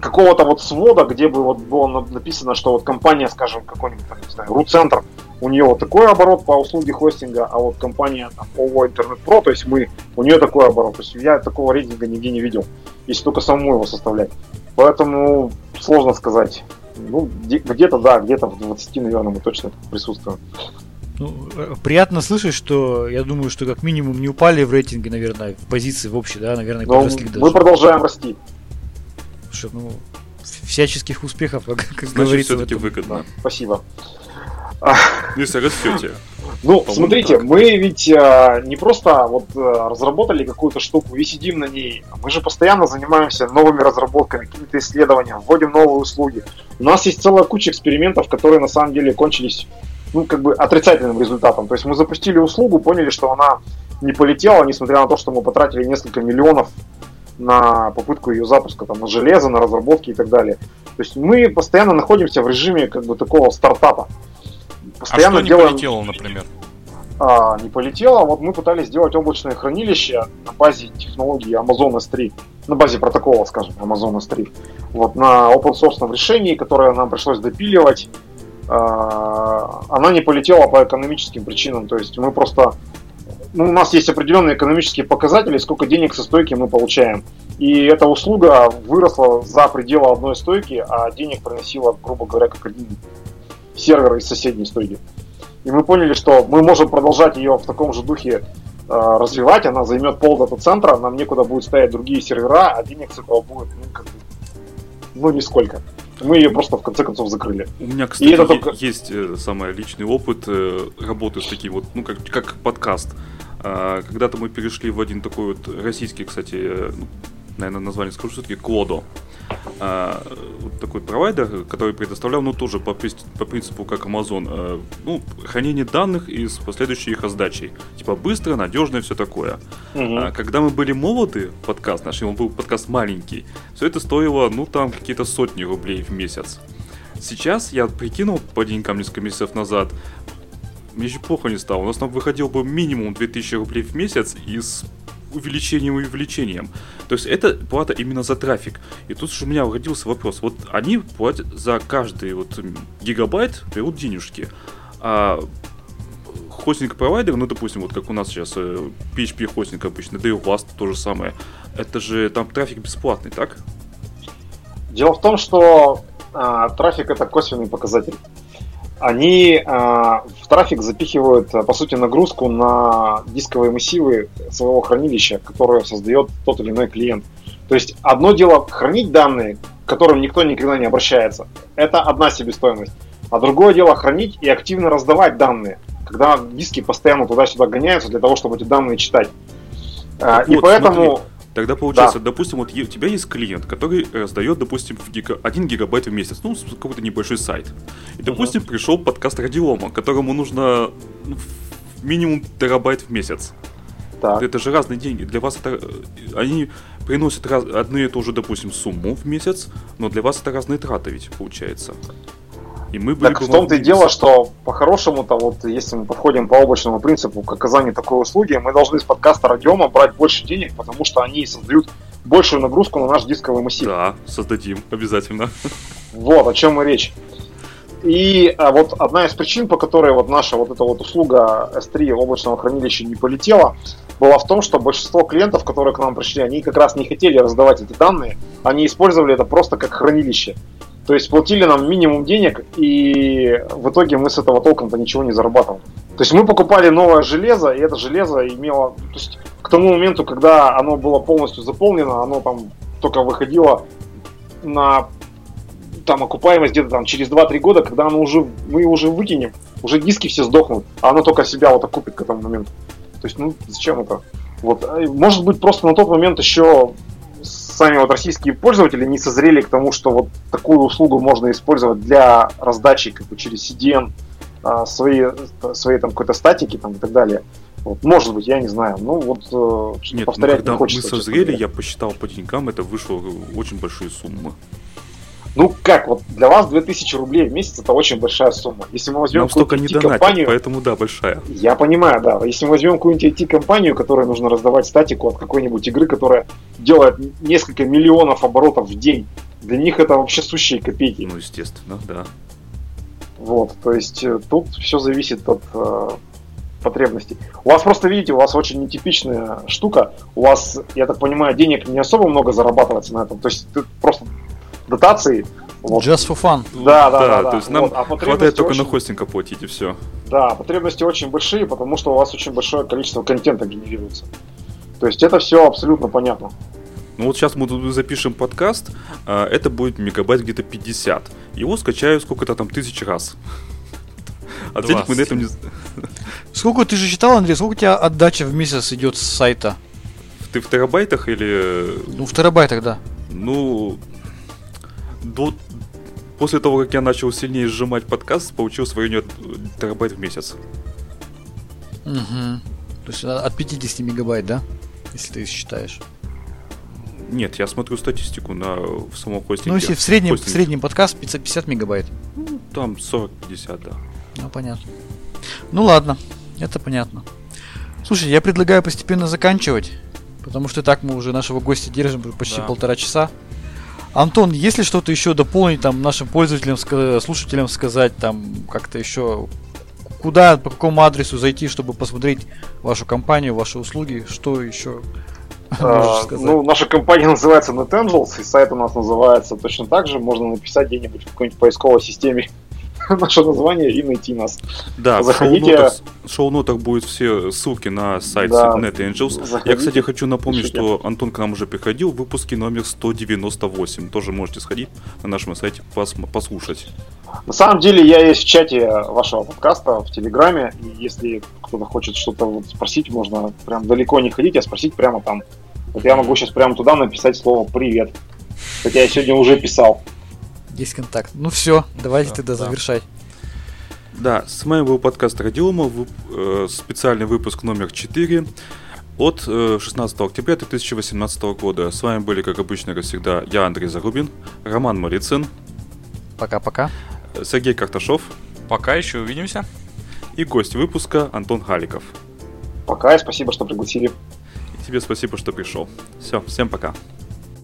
какого-то вот свода, где бы вот было написано, что вот компания, скажем, какой-нибудь, там, не знаю, Ру-центр, у нее вот такой оборот по услуге хостинга, а вот компания там, ООО Интернет Про, то есть мы, у нее такой оборот. То есть я такого рейтинга нигде не видел, если только самому его составлять. Поэтому сложно сказать. Ну, где-то, да, где-то в двадцати, наверное, мы точно присутствуем. Ну, приятно слышать, что я думаю, что как минимум не упали в рейтинге, наверное, в позиции в общей, да, наверное, подросли даже. Мы продолжаем расти. Слушай, ну, всяческих успехов, как значит, говорится. Все-таки выгодно. Да. Спасибо. Не согласитесь. Ну, по-моему, смотрите, так. Мы ведь а, не просто вот а, разработали какую-то штуку и сидим на ней. Мы же постоянно занимаемся новыми разработками, какими-то исследованиями, вводим новые услуги. У нас есть целая куча экспериментов, которые на самом деле кончились, ну, как бы отрицательным результатом. То есть мы запустили услугу, поняли, что она не полетела, несмотря на то, что мы потратили несколько миллионов на попытку ее запуска, там, на железо, на разработки и так далее. То есть мы постоянно находимся в режиме как бы такого стартапа. Постоянно а что не делаем... полетело, например? А, не полетело. Вот мы пытались сделать облачное хранилище на базе технологии Amazon эс три, на базе протокола, скажем, Amazon эс три. Вот на open-source решении, которое нам пришлось допиливать, а, она не полетела по экономическим причинам. То есть мы просто... Ну, у нас есть определенные экономические показатели, сколько денег со стойки мы получаем. И эта услуга выросла за пределы одной стойки, а денег приносила, грубо говоря, как один сервер из соседней стойки. И мы поняли, что мы можем продолжать ее в таком же духе э, развивать, она займет пол дата-центра, нам некуда будет ставить другие сервера, а денег с этого будет, ну, как бы, ну, нисколько. Мы ее просто в конце концов закрыли. У меня, кстати, е- только... есть э, самый личный опыт э, работы с таким вот, ну, как, как подкаст. Э, когда-то мы перешли в один такой вот российский, кстати, э, наверное, название скажу, все-таки Клодо. А, вот такой провайдер, который предоставлял, ну, тоже по, по принципу, как Amazon, э, ну, хранение данных и с последующей их отдачей. Типа быстро, надежно и все такое. Угу. А, когда мы были молоды, подкаст наш, он был подкаст маленький, все это стоило, ну, там, какие-то сотни рублей в месяц. Сейчас я прикинул по деньгам несколько месяцев назад, мне еще плохо не стало. У нас там выходил бы минимум две тысячи рублей в месяц из... увеличением и увеличением. То есть это плата именно за трафик. И тут же у меня родился вопрос. Вот они платят за каждый вот гигабайт, берут денежки. А хостинг-провайдер, ну, допустим, вот как у нас сейчас пи эйч пи-хостинг обычно, да и у вас то же самое. Это же там трафик бесплатный, так? Дело в том, что э, трафик — это косвенный показатель. Они э, в трафик запихивают, по сути, нагрузку на дисковые массивы своего хранилища, которое создает тот или иной клиент. То есть одно дело хранить данные, к которым никто никогда не обращается. Это одна себестоимость. А другое дело хранить и активно раздавать данные, когда диски постоянно туда-сюда гоняются для того, чтобы эти данные читать. Э, вот, и поэтому... Смотри. Тогда получается, да. Допустим, вот у тебя есть клиент, который раздает, допустим, в гига... один гигабайт в месяц, ну, какой-то небольшой сайт. И, допустим, uh-huh. пришел подкаст Радиома, которому нужно ну, минимум терабайт в месяц. Так. Это же разные деньги. Для вас это... Они приносят раз... одну и ту же, допустим, сумму в месяц, но для вас это разные траты ведь получается. И мы были так бы в том-то и дело, что по-хорошему-то, вот если мы подходим по облачному принципу к оказанию такой услуги, мы должны с подкаста Радиома брать больше денег, потому что они создают большую нагрузку на наш дисковый массив. Да, создадим обязательно. Вот, о чем и речь. И а, вот одна из причин, по которой вот наша вот эта вот услуга эс три облачного хранилища не полетела, была в том, что большинство клиентов, которые к нам пришли, они как раз не хотели раздавать эти данные, они использовали это просто как хранилище. То есть платили нам минимум денег, и в итоге мы с этого толком-то ничего не зарабатывали. То есть мы покупали новое железо, и это железо имело... То есть к тому моменту, когда оно было полностью заполнено, оно там только выходило на там окупаемость где-то там через два-три года, когда оно уже, мы его уже выкинем, уже диски все сдохнут, а оно только себя вот окупит к этому моменту. То есть, ну, зачем это? Вот. Может быть, просто на тот момент еще сами вот российские пользователи не созрели к тому, что вот такую услугу можно использовать для раздачи как бы через си ди эн своей, своей там какой-то статики там и так далее. Вот. Может быть, я не знаю. Ну вот Нет, повторять ну, не хочется. Когда мы созрели, я посчитал по деньгам, это вышло очень большие суммы. Ну как, вот для вас две тысячи рублей в месяц это очень большая сумма. Если мы возьмем какую-нибудь ай ти-компанию, поэтому да, большая. Я понимаю, да. Если мы возьмем какую-нибудь ай ти-компанию, которой нужно раздавать статику от какой-нибудь игры, которая делает несколько миллионов оборотов в день, для них это вообще сущие копейки. Ну естественно, да. Вот, то есть тут все зависит от э, потребностей. У вас просто, видите, у вас очень нетипичная штука. У вас, я так понимаю, денег не особо много зарабатывается на этом. То есть ты просто... дотации. Вот. Just for fun. Да, да, да. да, да. То есть нам вот. а хватает только очень... на хостинг оплатить и все. Да, потребности очень большие, потому что у вас очень большое количество контента генерируется. То есть это все абсолютно понятно. Ну вот сейчас мы запишем подкаст, это будет мегабайт где-то пятьдесят. Его скачаю сколько-то там тысяч раз. А денег мы на этом не... Сколько ты же считал, Андрей, сколько у тебя отдача в месяц идет с сайта? Ты в терабайтах или... Ну в терабайтах, да. Ну... До... После того, как я начал сильнее сжимать подкаст, получил свой нет терабайт в месяц. Угу. То есть от пятьдесят мегабайт, да? Если ты считаешь. Нет, я смотрю статистику на в самом хостинге. Ну, если в среднем, в среднем подкаст пятьсот пятьдесят мегабайт. Ну, там сорок-пятьдесят, да. Ну, понятно. Ну, ладно. Это понятно. Слушай, я предлагаю постепенно заканчивать, потому что так мы уже нашего гостя держим почти да. полтора часа. Антон, есть ли что-то еще дополнить там, нашим пользователям, слушателям сказать, там как-то еще куда, по какому адресу зайти, чтобы посмотреть вашу компанию, ваши услуги, что еще можешь сказать? Ну, наша компания называется NetAngels, и сайт у нас называется точно так же, можно написать где-нибудь в какой-нибудь поисковой системе наше название и найти нас. Да, заходите. В шоу-нотах будут все ссылки на сайт да. NetAngels. Заходите. Я, кстати, хочу напомнить, Пишите. что Антон к нам уже приходил в выпуске номер сто девяносто восемь. Тоже можете сходить на нашем сайте пос- послушать. На самом деле я есть в чате вашего подкаста в Телеграме. И если кто-то хочет что-то вот спросить, можно прям далеко не ходить, а спросить прямо там. Вот я могу сейчас прямо туда написать слово «Привет». Хотя я сегодня уже писал. Есть контакт. Ну все, давайте да, тогда да. завершать. Да, с вами был подкаст Радиума, вып- э, специальный выпуск номер четыре от э, шестнадцатого октября две тысячи восемнадцатого года. С вами были, как обычно, как всегда, я, Андрей Зарубин, Роман Малицын. Пока-пока. Сергей Карташов. Пока, еще увидимся. И гость выпуска Антон Халиков. Пока, и спасибо, что пригласили. И тебе спасибо, что пришел. Все, всем пока.